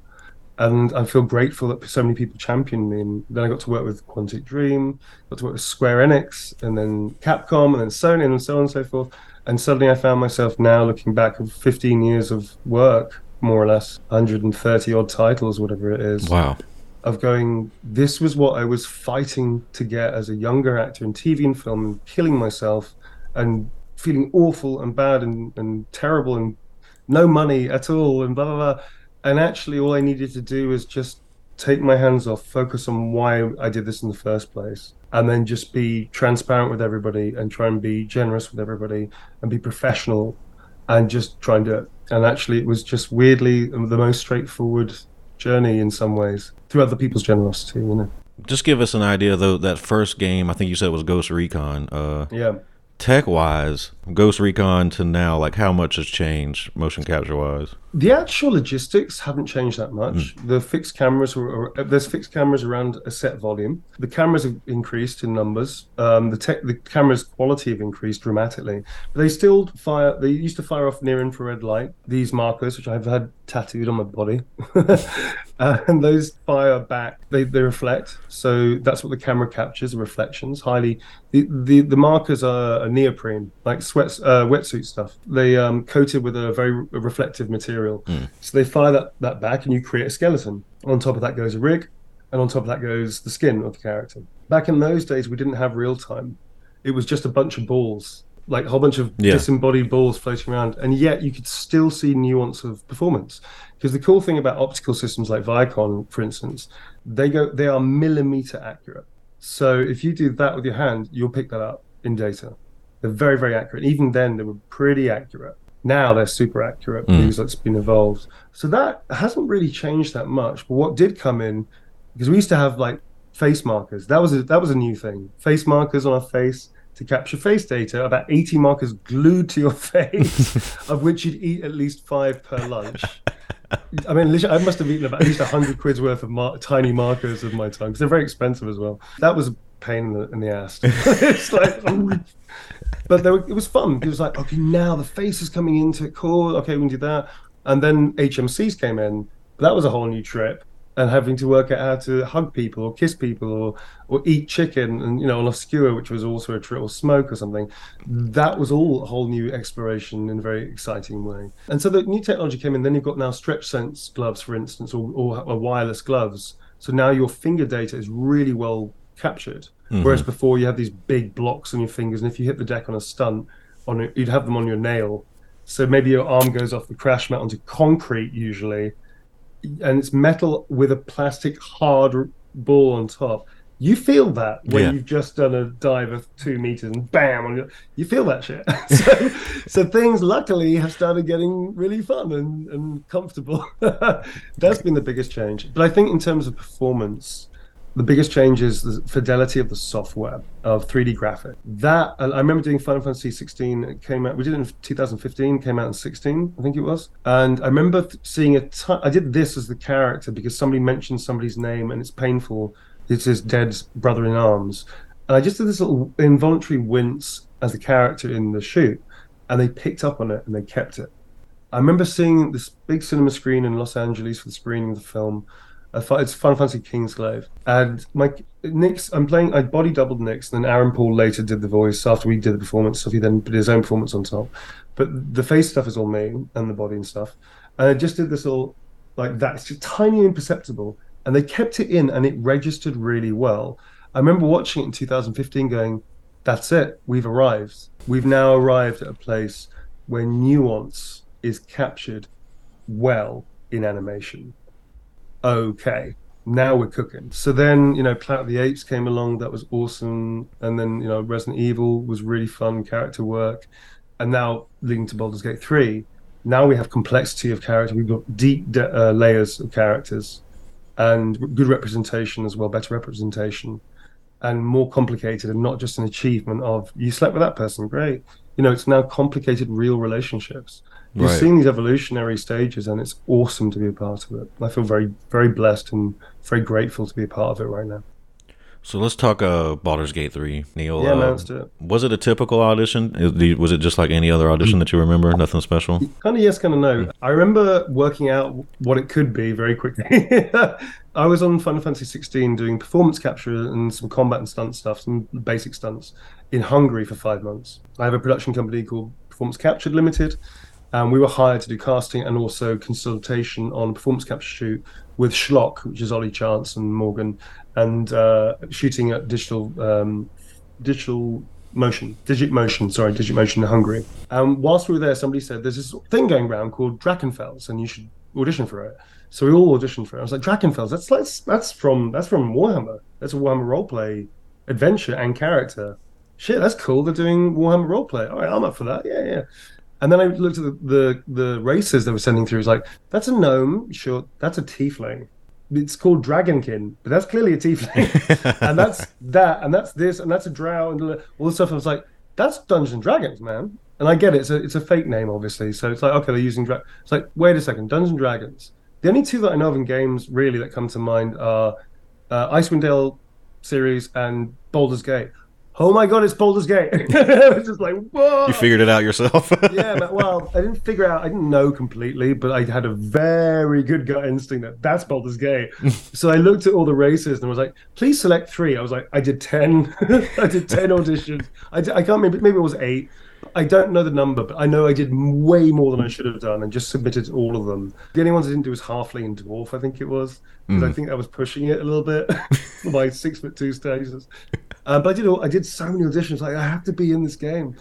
And I feel grateful that so many people championed me. And then I got to work with Quantic Dream, got to work with Square Enix, and then Capcom, and then Sony, and so on and so forth. And suddenly I found myself now looking back at fifteen years of work, more or less, one hundred thirty odd titles, whatever it is. Wow. of going, this was what I was fighting to get as a younger actor in T V and film, and killing myself and feeling awful and bad and, and terrible and no money at all and blah, blah, blah. And actually all I needed to do was just take my hands off, focus on why I did this in the first place, and then just be transparent with everybody and try and be generous with everybody and be professional and just try and do it. And actually it was just weirdly the most straightforward journey in some ways through other people's generosity, you know. Just give us an idea though, that first game, I think you said it was Ghost Recon. Uh, yeah. Tech wise, Ghost Recon to now, like how much has changed motion capture wise? The actual logistics haven't changed that much. Mm. The fixed cameras were, there's fixed cameras around a set volume. The cameras have increased in numbers. Um, the tech, the cameras' quality have increased dramatically. But they still fire. They used to fire off near infrared light. These markers, which I've had tattooed on my body, uh, and those fire back. They they reflect. So that's what the camera captures: the reflections. Highly. The the, the markers are, are neoprene, like sweats, uh, wetsuit stuff. They um coated with a very reflective material. Mm. So they fire that, that back and you create a skeleton. On top of that goes a rig, and on top of that goes the skin of the character. Back in those days, we didn't have real time. It was just a bunch of balls, like a whole bunch of yeah. disembodied balls floating around. And yet you could still see nuance of performance. Because the cool thing about optical systems like Viacom, for instance, they go they are millimeter accurate. So if you do that with your hand, you'll pick that up in data. They're very, very accurate. Even then, they were pretty accurate. Now they're super accurate because mm. that's been evolved. So that hasn't really changed that much. But what did come in, because we used to have like face markers. That was a, that was a new thing. Face markers on our face to capture face data. About eighty markers glued to your face, of which you'd eat at least five per lunch. I mean, I must have eaten about at least a hundred quid's worth of mar- tiny markers of my time because they're very expensive as well. That was a pain in the, in the ass. It's like. But there were, it was fun. It was like, okay, now the face is coming into it. Cool. Okay, we can do that. And then H M Cs came in. That was a whole new trip. And having to work out how to hug people or kiss people or or eat chicken and, you know, on a skewer, which was also a trip, or smoke or something. That was all a whole new exploration in a very exciting way. And so the new technology came in. Then you've got now stretch sense gloves, for instance, or, or, or wireless gloves. So now your finger data is really well captured, mm-hmm. whereas before you had these big blocks on your fingers, and if you hit the deck on a stunt, on a, you'd have them on your nail. So maybe your arm goes off the crash mat onto concrete usually, and it's metal with a plastic hard ball on top. You feel that when yeah. you've just done a dive of two meters and bam, on your, you feel that shit. so, so things luckily have started getting really fun and, and comfortable. That's been the biggest change. But I think in terms of performance, the biggest change is the fidelity of the software of three D graphic. That I remember doing Final Fantasy sixteen. It came out. We did it in two thousand fifteen. Came out in sixteen, I think it was. And I remember seeing a. T- I did this as the character because somebody mentioned somebody's name, and it's painful. It's his dead brother in arms, and I just did this little involuntary wince as the character in the shoot, and they picked up on it and they kept it. I remember seeing this big cinema screen in Los Angeles for the screening of the film. It's Final Fantasy Kingslave, and my Nick's. I'm playing. I body doubled Nick's, and then Aaron Paul later did the voice after we did the performance. So he then did his own performance on top, but the face stuff is all me and the body and stuff. And I just did this all like that. It's just tiny, imperceptible, and they kept it in, and it registered really well. I remember watching it in two thousand fifteen, going, "That's it. We've arrived. We've now arrived at a place where nuance is captured well in animation." Okay, now we're cooking. So then, you know, Planet of the Apes came along. That was awesome. And then, you know, Resident Evil was really fun character work. And now leading to Baldur's Gate three, now we have complexity of character. We've got deep de- uh, layers of characters and good representation as well, better representation, and more complicated and not just an achievement of you slept with that person, great. You know, it's now complicated real relationships. You've right. seen these evolutionary stages, and it's awesome to be a part of it. I feel very, very blessed and very grateful to be a part of it right now. So let's talk uh, Baldur's Gate three, Neil. Yeah, uh, no, it. Was it a typical audition? Was it just like any other audition that you remember? Nothing special? Kind of yes, kind of no. I remember working out what it could be very quickly. I was on Final Fantasy sixteen doing performance capture and some combat and stunt stuff, some basic stunts, in Hungary for five months. I have a production company called Performance Captured Limited. And we were hired to do casting and also consultation on performance capture shoot with Schlock, which is Ollie Chance and Morgan, and uh, shooting at digital um, digital motion, Digit Motion, sorry, Digit Motion in Hungary. Um, whilst we were there, somebody said, there's this thing going around called Drakenfels, and you should audition for it. So we all auditioned for it. I was like, Drakenfels, that's that's that's from that's from Warhammer. That's a Warhammer roleplay adventure and character. Shit, that's cool. They're doing Warhammer roleplay. All right, I'm up for that. Yeah, yeah. And then I looked at the, the, the races they were sending through. It's like, that's a gnome, sure, that's a tiefling. It's called Dragonkin, but that's clearly a tiefling. And that's that, and that's this, and that's a drow, and all the stuff. I was like, that's Dungeons and Dragons, man. And I get it, it's a, it's a fake name, obviously. So it's like, okay, they're using dra- It's like, wait a second, Dungeons and Dragons. The only two that I know of in games, really, that come to mind are uh, Icewind Dale series and Baldur's Gate. Oh my God, it's Baldur's Gate. I was just like, whoa. You figured it out yourself? Yeah, man, well, I didn't figure out, I didn't know completely, but I had a very good gut instinct that that's Baldur's Gate. So I looked at all the races and I was like, please select three. I was like, I did ten. I did ten auditions. I, did, I can't remember, maybe it was eight. I don't know the number, but I know I did way more than I should have done and just submitted all of them. The only ones I didn't do was Halfling and Dwarf, I think it was. Because mm. I think I was pushing it a little bit for my six foot two stages. Uh, but I did all, I did so many auditions, like, I have to be in this game.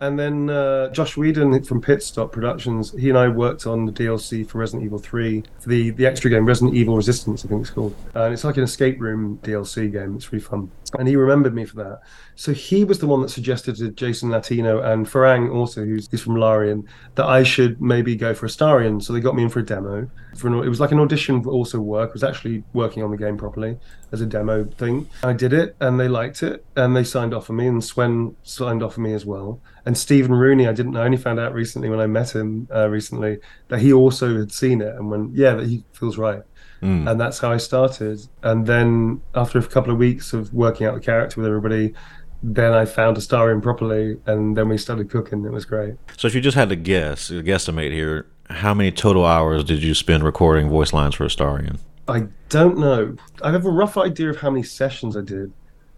And then uh, Josh Whedon from Pit Stop Productions, he and I worked on the D L C for Resident Evil three, for the, the extra game, Resident Evil Resistance, I think it's called. Uh, and it's like an escape room D L C game. It's really fun. And he remembered me for that. So he was the one that suggested to Jason Latino and Farang also, who's he's from Larian, that I should maybe go for Astarion. So they got me in for a demo. For an, it was like an audition, but also work. I was actually working on the game properly as a demo thing. I did it, and they liked it, and they signed off for me, and Sven signed off for me as well. And Stephen Rooney, I didn't know, I only found out recently when I met him uh, recently that he also had seen it and went, yeah, that he feels right. Mm. And that's how I started. And then after a couple of weeks of working out the character with everybody, then I found Astarion properly, and then we started cooking. It was great. So if you just had to guess, a guesstimate here, how many total hours did you spend recording voice lines for Astarion? I don't know. I have a rough idea of how many sessions I did.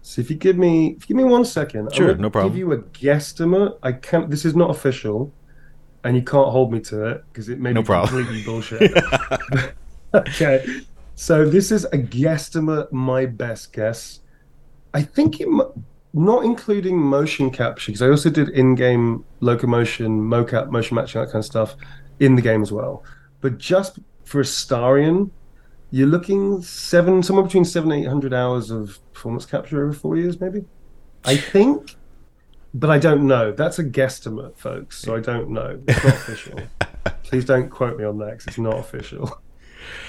So if you give me if you give me one second, sure, no problem. Give you a guesstimate. I can't. This is not official, and you can't hold me to it because it may no be problem. Completely bullshit. Okay, so this is a guesstimate. My best guess. I think it, not including motion capture, because I also did in-game locomotion, mocap, motion matching, that kind of stuff in the game as well. But just for Astarion, you're looking seven, somewhere between seven and eight hundred hours of performance capture over four years, maybe. I think, but I don't know. That's a guesstimate, folks. So I don't know. It's not official. Please don't quote me on that because it's not official.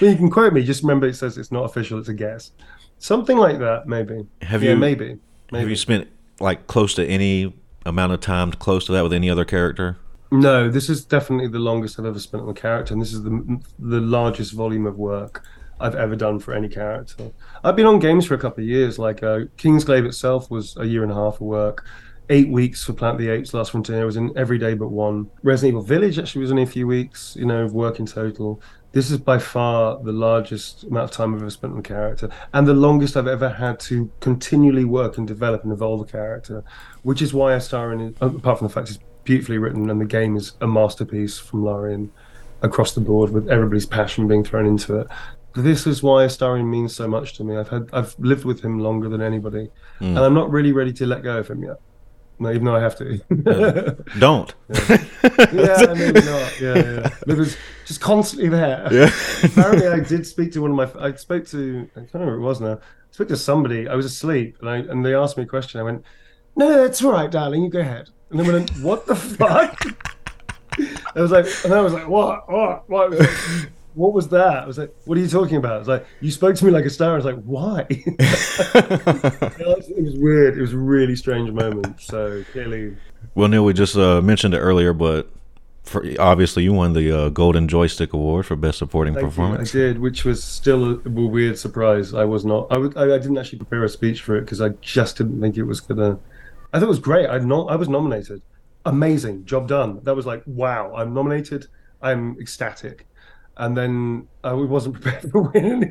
Well, you can quote me. Just remember, it says it's not official. It's a guess. Something like that, maybe. Have yeah, you maybe, maybe? Have you spent like close to any amount of time close to that with any other character? No, this is definitely the longest I've ever spent on a character, and this is the the largest volume of work I've ever done for any character. I've been on games for a couple of years, like uh, Kingsglaive itself was a year and a half of work, eight weeks for Planet of the Apes, Last Frontier was in every day but one. Resident Evil Village actually was only a few weeks, you know, of work in total. This is by far the largest amount of time I've ever spent on a character, and the longest I've ever had to continually work and develop and evolve a character, which is why Astarion, apart from the fact it's beautifully written and the game is a masterpiece from Larian across the board with everybody's passion being thrown into it, this is why Astarion means so much to me. I've had, I've lived with him longer than anybody, mm. and I'm not really ready to let go of him yet. No, even though I have to. uh, don't. Yeah. yeah, maybe not. Yeah, yeah. But it was just constantly there. Yeah. Apparently, I did speak to one of my. I spoke to. I can't remember who it was now. I spoke to somebody. I was asleep, and I and they asked me a question. I went, "No, that's all right, darling. You go ahead." And they went, "What the fuck?" I was like, and I was like, "What? What? What?" It was like, what was that? I was like, what are you talking about? I was like, you spoke to me like a star. I was like, why? It was weird. It was a really strange moment. So clearly. Well, Neil, we just uh, mentioned it earlier, but for, obviously you won the uh, Golden Joystick Award for Best Supporting Thank Performance. You, I did, which was still a weird surprise. I was not, I, would, I, I didn't actually prepare a speech for it because I just didn't think it was going to, I thought it was great. I no, I was nominated. Amazing. Job done. That was like, wow, I'm nominated. I'm ecstatic. And then I wasn't prepared for winning.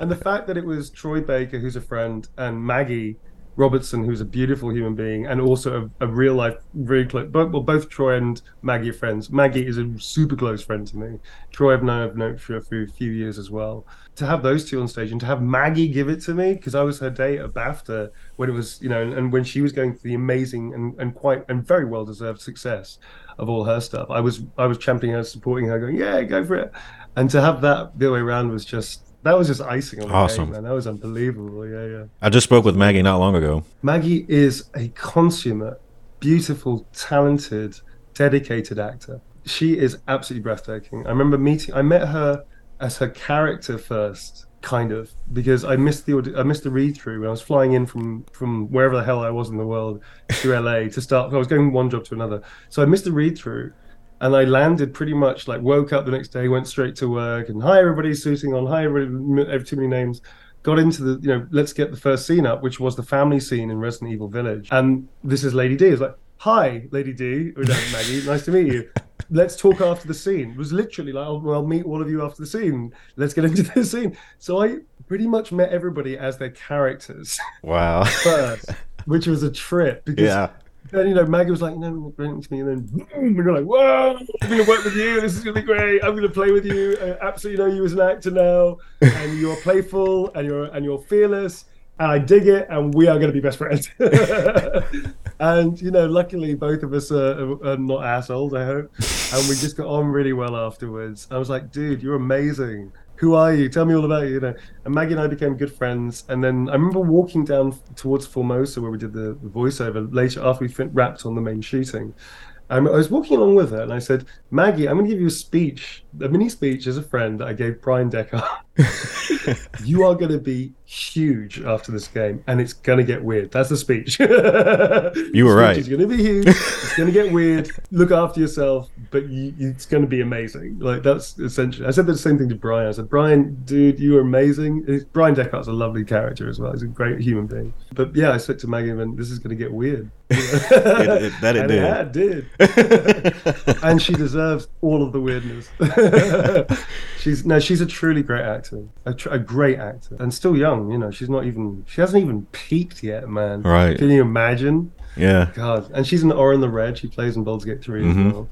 And the fact that it was Troy Baker, who's a friend, and Maggie, Robertson, who's a beautiful human being, and also a, a real life, very close. But, well, both Troy and Maggie are friends. Maggie is a super close friend to me. Troy, I've known, I've known for a few, few years as well. To have those two on stage and to have Maggie give it to me, because I was her date at BAFTA when it was, you know, and, and when she was going through the amazing and, and quite and very well deserved success of all her stuff. I was I was championing her, supporting her, going, yeah, go for it. And to have that the other way around was just. That was just icing on the awesome. Game, man. That was unbelievable. Yeah, yeah. I just spoke with Maggie not long ago. Maggie is a consummate, beautiful, talented, dedicated actor. She is absolutely breathtaking. I remember meeting. I met her as her character first, kind of, because I missed the I missed the read through when I was flying in from from wherever the hell I was in the world to L A to start. I was going one job to another, so I missed the read through. And I landed pretty much like woke up the next day, went straight to work, and hi everybody, suiting on, hi everybody, too many names. Got into the, you know, let's get the first scene up, which was the family scene in Resident Evil Village. And this is Lady D. It's like, hi, Lady D, or no, Maggie, nice to meet you. Let's talk after the scene. It was literally like, oh, well, I'll meet all of you after the scene. Let's get into the scene. So I pretty much met everybody as their characters. Wow. First, which was a trip because. Yeah. And, you know, Maggie was like, no, bring it to me. And then, boom, and you're like, whoa, I'm going to work with you. This is going to be great. I'm going to play with you. I absolutely know you as an actor now. And you're playful and you're and you're fearless. And I dig it. And we are going to be best friends. And, you know, luckily, both of us are, are not assholes, I hope. And we just got on really well afterwards. I was like, dude, you're amazing. Who are you? Tell me all about you, you know. And Maggie and I became good friends. And then I remember walking down towards Formosa where we did the, the voiceover later after we fin- wrapped on the main shooting. Um, I was walking along with her and I said, Maggie, I'm going to give you a speech, a mini speech as a friend that I gave Brian Decker. You are going to be huge after this game and it's going to get weird. That's the speech. You were speech right. It's going to be huge. It's going to get weird. Look after yourself, but you, it's going to be amazing. Like that's essentially, I said the same thing to Brian. I said, Brian, dude, you are amazing. It's, Brian Decker's a lovely character as well. He's a great human being. But yeah, I said to Maggie, this is going to get weird. it, it, that it and did. Yeah, it did. And she deserves all of the weirdness. she's no, she's a truly great actor, a, tr- a great actor, and still young. You know, she's not even, she hasn't even peaked yet, man. Right? Can you imagine? Yeah. God, and she's an Orin the Red. She plays in Baldur's Gate three mm-hmm. as well.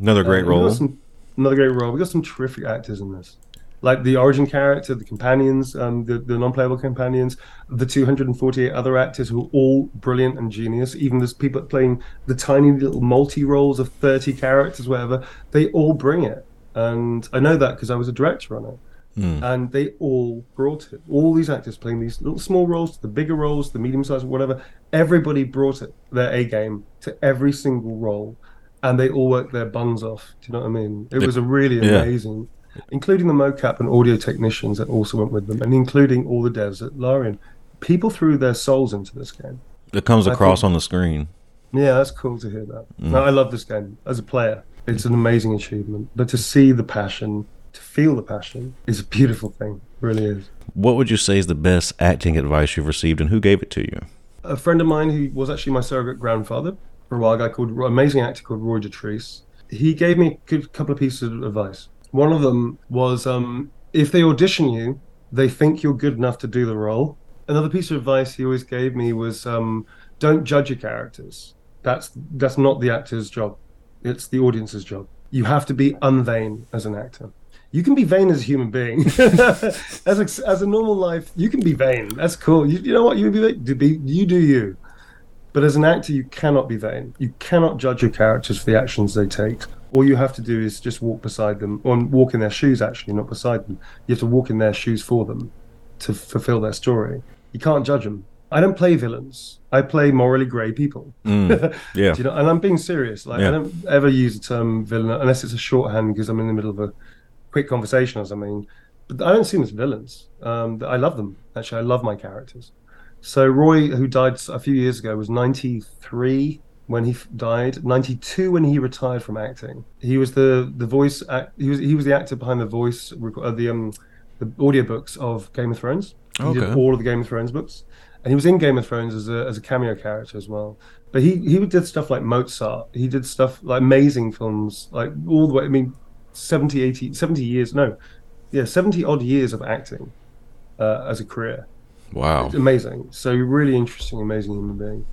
Another great uh, role. Some, another great role. We got some terrific actors in this, like the origin character, the companions, um, the, the non-playable companions, the two hundred forty-eight other actors who are all brilliant and genius, even there's people playing the tiny little multi-roles of thirty characters, whatever, they all bring it. And I know that because I was a director on it. Mm. And they all brought it. All these actors playing these little small roles, the bigger roles, the medium-sized, whatever, everybody brought it, their A-game, to every single role. And they all worked their buns off, do you know what I mean? It was a really yeah. amazing... including the mocap and audio technicians that also went with them, and including all the devs at Larian. People threw their souls into this game. It comes across on the screen. Yeah, that's cool to hear that. Mm. No, I love this game as a player. It's an amazing achievement. But to see the passion, to feel the passion, is a beautiful thing. It really is. What would you say is the best acting advice you've received, and who gave it to you? A friend of mine who was actually my surrogate grandfather for a while, a guy called, amazing actor called Roy Dotrice. He gave me a good couple of pieces of advice. One of them was, um, if they audition you, they think you're good enough to do the role. Another piece of advice he always gave me was, um, don't judge your characters. That's that's not the actor's job. It's the audience's job. You have to be unvain as an actor. You can be vain as a human being. as a, as a normal life, you can be vain. That's cool. You, you know what? You be, be you do you. But as an actor, you cannot be vain. You cannot judge your characters for the actions they take. All you have to do is just walk beside them, or walk in their shoes, actually, not beside them. You have to walk in their shoes for them to fulfill their story. You can't judge them. I don't play villains. I play morally grey people. Mm, yeah. Do you know? And I'm being serious. Like yeah. I don't ever use the term villain, unless it's a shorthand because I'm in the middle of a quick conversation or something. But I don't see them as villains. Um, I love them. Actually, I love my characters. So Roy, who died a few years ago, was ninety-three when he died, ninety-two when he retired from acting. He was the the voice act, he was he was the actor behind the voice uh, the um the audiobooks of Game of Thrones. Okay. He did all of the Game of Thrones books, and he was in Game of Thrones as a as a cameo character as well. But he he did stuff like Mozart. He did stuff like amazing films, like all the way. I mean, seventy, eighty, seventy years. No, yeah, seventy odd years of acting uh, as a career. Wow. It's amazing. So really interesting, amazing human being.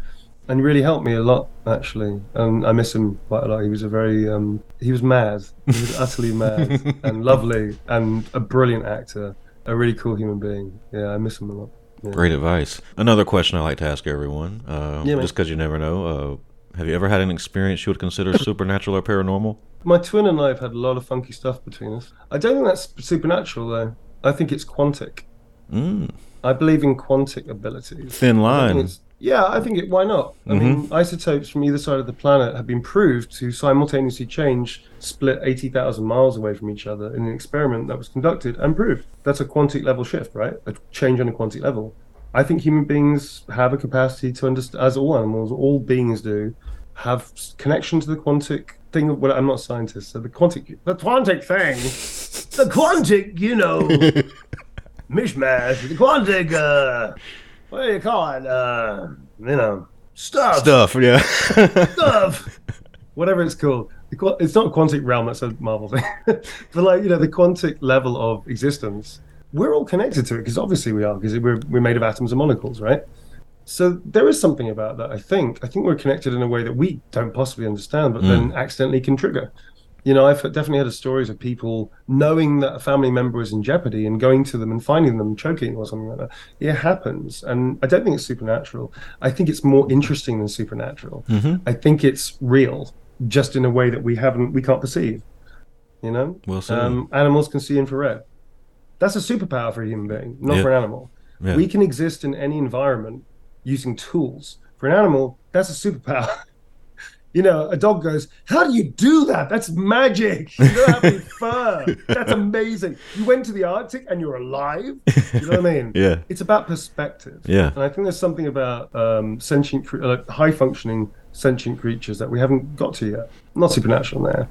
And he really helped me a lot, actually. Um, I miss him quite a lot. He was a very, um, he was mad. He was utterly mad and lovely and a brilliant actor, a really cool human being. Yeah, I miss him a lot. Yeah. Great advice. Another question I like to ask everyone, uh, yeah, just because you never know. Uh, have you ever had an experience you would consider supernatural or paranormal? My twin and I have had a lot of funky stuff between us. I don't think that's supernatural, though. I think it's quantic. Mm. I believe in quantic abilities. Thin line. Yeah, I think it, why not? I mm-hmm. mean, isotopes from either side of the planet have been proved to simultaneously change, split eighty thousand miles away from each other in an experiment that was conducted and proved. That's a quantic level shift, right? A change on a quantic level. I think human beings have a capacity to understand, as all animals, all beings do, have connection to the quantic thing. Well, I'm not a scientist, so the quantic... The quantic thing! The quantic, you know, mishmash. The quantic, uh... what do you call it? Uh, you know, stuff. Stuff, yeah. Stuff. Whatever it's called. It's not a quantic realm, that's a Marvel thing. But, like, you know, the quantic level of existence, we're all connected to it, because obviously we are, because we're, we're made of atoms and molecules, right? So there is something about that, I think. I think we're connected in a way that we don't possibly understand, but mm. then accidentally can trigger. You know, I've definitely heard of stories of people knowing that a family member is in jeopardy and going to them and finding them choking or something like that. It happens. And I don't think it's supernatural. I think it's more interesting than supernatural. Mm-hmm. I think it's real, just in a way that we haven't, we can't perceive, you know? Well said. Um, animals can see infrared. That's a superpower for a human being, not yeah. for an animal. Yeah. We can exist in any environment using tools. For an animal, that's a superpower. You know, a dog goes, how do you do that? That's magic. You don't have any fur. That's amazing. You went to the Arctic and you're alive. You know what I mean? Yeah. It's about perspective. Yeah. And I think there's something about um, sentient, uh, high-functioning sentient creatures that we haven't got to yet. Not supernatural there.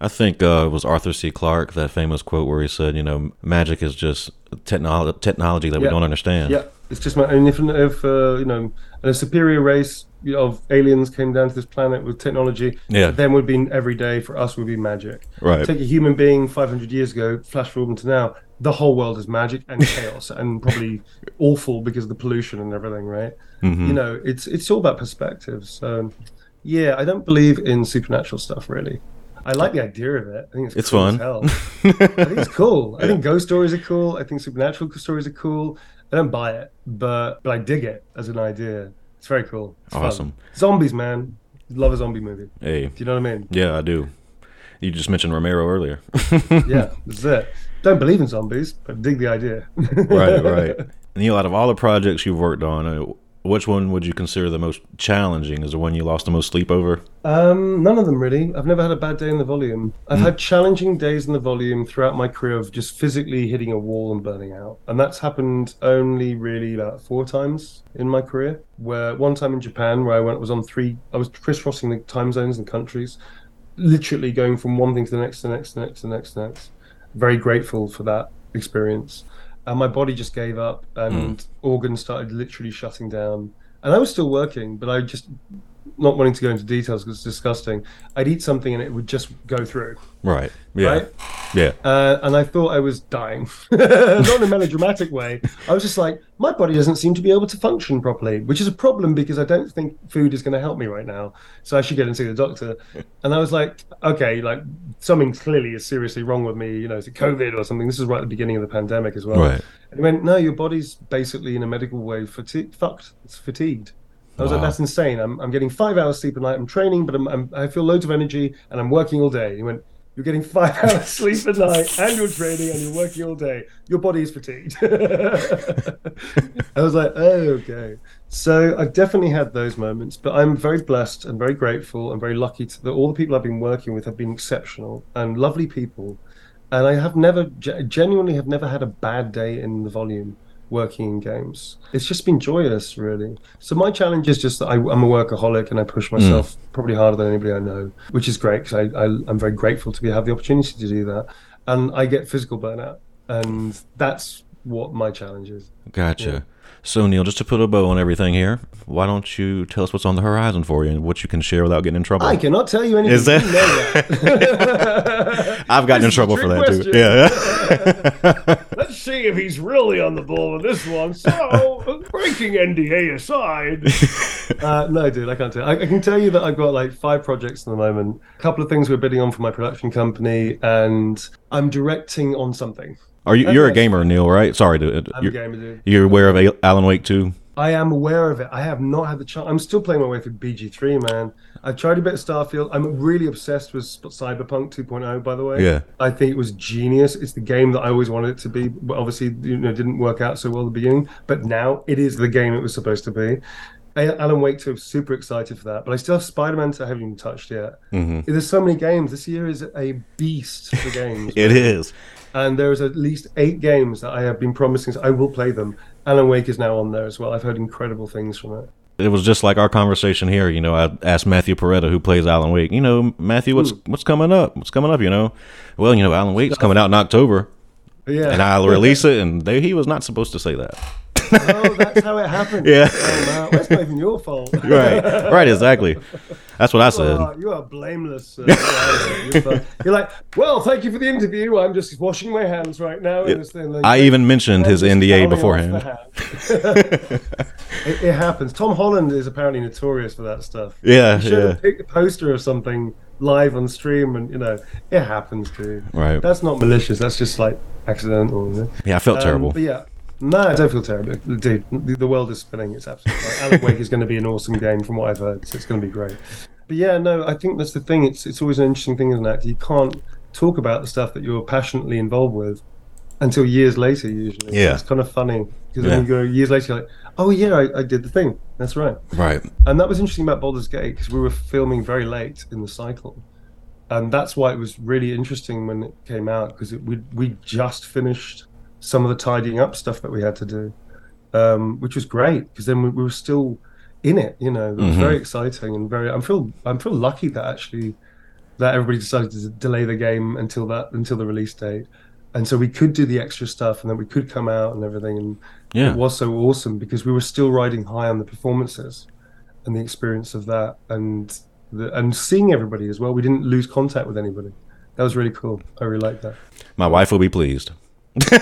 I think uh, it was Arthur C. Clarke, that famous quote where he said, you know, magic is just technolo- technology that yeah. we don't understand. Yeah. It's just my own, if, if uh, you know, a superior race of aliens came down to this planet with technology, yeah. then would be every day for us would be magic. Right. Take a human being five hundred years ago, flash forward to now, the whole world is magic and chaos and probably awful because of the pollution and everything, right? Mm-hmm. You know, it's it's all about perspectives. So, yeah, I don't believe in supernatural stuff, really. I like the idea of it. I think it's, it's cool fun. As hell. I think it's cool. Yeah. I think ghost stories are cool. I think supernatural stories are cool. I don't buy it, but, but I dig it as an idea. It's very cool. It's awesome. Fun. Zombies, man. Love a zombie movie. Hey. Do you know what I mean? Yeah, I do. You just mentioned Romero earlier. Yeah, that's it. Don't believe in zombies, but dig the idea. Right, right. Neil, out of all the projects you've worked on, which one would you consider the most challenging? Is the one you lost the most sleep over? Um, none of them, really. I've never had a bad day in the volume. I've mm. had challenging days in the volume throughout my career of just physically hitting a wall and burning out. And that's happened only really about four times in my career. Where one time in Japan, where I went, was on three, I was crisscrossing the time zones and countries, literally going from one thing to the next, to the next, to the next, to the next, to the next. Very grateful for that experience. And my body just gave up, and mm. organs started literally shutting down. And I was still working, but I just... not wanting to go into details because it's disgusting, I'd eat something and it would just go through. Right. Yeah. Right? Yeah. Uh, and I thought I was dying. Not in a melodramatic way. I was just like, my body doesn't seem to be able to function properly, which is a problem because I don't think food is going to help me right now. So I should get and see the doctor. And I was like, okay, like something clearly is seriously wrong with me. You know, is it COVID or something? This is right at the beginning of the pandemic as well. Right. And he went, no, your body's basically in a medical way fati- fucked. It's fatigued. I was wow. like, that's insane. I'm I'm getting five hours sleep a night. I'm training, but I'm, I'm I feel loads of energy and I'm working all day. He went, you're getting five hours sleep at night and you're training and you're working all day. Your body is fatigued. I was like, oh, okay. So I've definitely had those moments, but I'm very blessed and very grateful and very lucky to, that all the people I've been working with have been exceptional and lovely people. And I have never, genuinely have never had a bad day in the volume. Working in games, it's just been joyous, really. So my challenge is just that I, I'm a workaholic and I push myself mm. probably harder than anybody I know, which is great because I, I I'm very grateful to be have the opportunity to do that. And I get physical burnout, and that's what my challenge is. Gotcha. Yeah. So, Neil, just to put a bow on everything here, why don't you tell us what's on the horizon for you and what you can share without getting in trouble? I cannot tell you anything. Is that? That. I've gotten this in trouble for that, question. too. Yeah. Let's see if he's really on the ball with this one. So, breaking N D A aside. Uh, no, dude, I can't tell you. I, I can tell you that I've got like five projects at the moment, a couple of things we're bidding on for my production company, and I'm directing on something. Are you, you're a gamer, Neil, right? Sorry. To, uh, I'm a gamer, dude. You're aware of Alan Wake two? I am aware of it. I have not had the chance. I'm still playing my way through B G three, man. I've tried a bit of Starfield. I'm really obsessed with Cyberpunk two point oh, by the way. Yeah. I think it was genius. It's the game that I always wanted it to be. But obviously, you know, it didn't work out so well at the beginning. But now it is the game it was supposed to be. Alan Wake two, I'm super excited for that. But I still have Spider-Man that I haven't even touched yet. Mm-hmm. There's so many games. This year is a beast for games. It man. is. And there's at least eight games that I have been promising. So I will play them. Alan Wake is now on there as well. I've heard incredible things from it. It was just like our conversation here. You know, I asked Matthew Peretta, who plays Alan Wake, you know, Matthew, what's Ooh. what's coming up? What's coming up, you know? Well, you know, Alan Wake's coming out in October. Yeah. And I'll release it. And they, he was not supposed to say that. Oh, that's how it happened. Yeah. Oh, that's not even your fault. Right. Right, exactly. That's what I said. Oh, you are blameless. Uh, you're, you're like, well, thank you for the interview. I'm just washing my hands right now. Yeah. This like, I even mentioned his N D A beforehand. it, it happens. Tom Holland is apparently notorious for that stuff. Yeah. You should yeah. have picked a poster of something live on stream, and, you know, it happens too. Right. That's not malicious. That's just like accidental. Isn't it? Yeah, I felt um, terrible. But yeah. No, I don't feel terrible. Dude, the world is spinning. It's absolutely right. Alan Wake is going to be an awesome game from what I've heard, so it's going to be great. But yeah, no, I think that's the thing. It's it's always an interesting thing as an actor. You can't talk about the stuff that you're passionately involved with until years later, usually. Yeah. It's kind of funny, because yeah. then you go years later, you're like, oh yeah, I, I did the thing. That's right. Right. And that was interesting about Baldur's Gate, because we were filming very late in the cycle. And that's why it was really interesting when it came out, because we we just finished some of the tidying up stuff that we had to do, um, which was great, because then we, we were still in it, you know. It was mm-hmm. very exciting and very. I feel I feel lucky that actually that everybody decided to delay the game until that until the release date, and so we could do the extra stuff, and then we could come out and everything. And yeah. it was so awesome because we were still riding high on the performances and the experience of that, and the, and seeing everybody as well. We didn't lose contact with anybody. That was really cool. I really liked that. My wife will be pleased.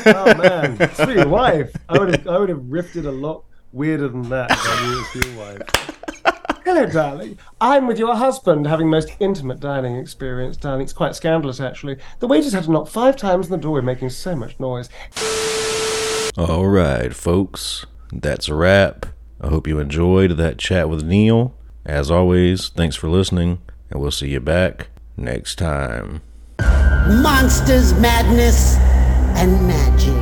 Oh man, sweet your wife. I would have I would have riffed it a lot weirder than that if I knew it was your wife. Hello, darling. I'm with your husband having most intimate dining experience, darling. It's quite scandalous actually. The waiters had to knock five times on the door, making so much noise. All right, folks. That's a wrap. I hope you enjoyed that chat with Neil. As always, thanks for listening, and we'll see you back next time. Monsters, madness, and magic.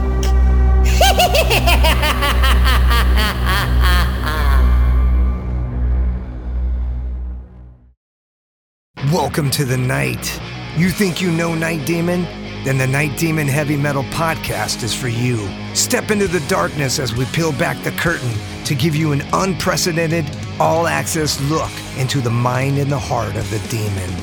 Welcome to the night. You think you know Night Demon? Then the Night Demon Heavy Metal Podcast is for you. Step into the darkness as we peel back the curtain to give you an unprecedented, all-access look into the mind and the heart of the demon.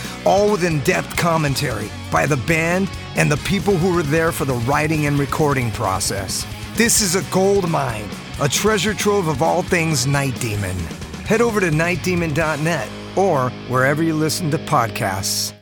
all with in-depth commentary by the band and the people who were there for the writing and recording process. This is a gold mine, a treasure trove of all things Night Demon. Head over to night demon dot net or wherever you listen to podcasts.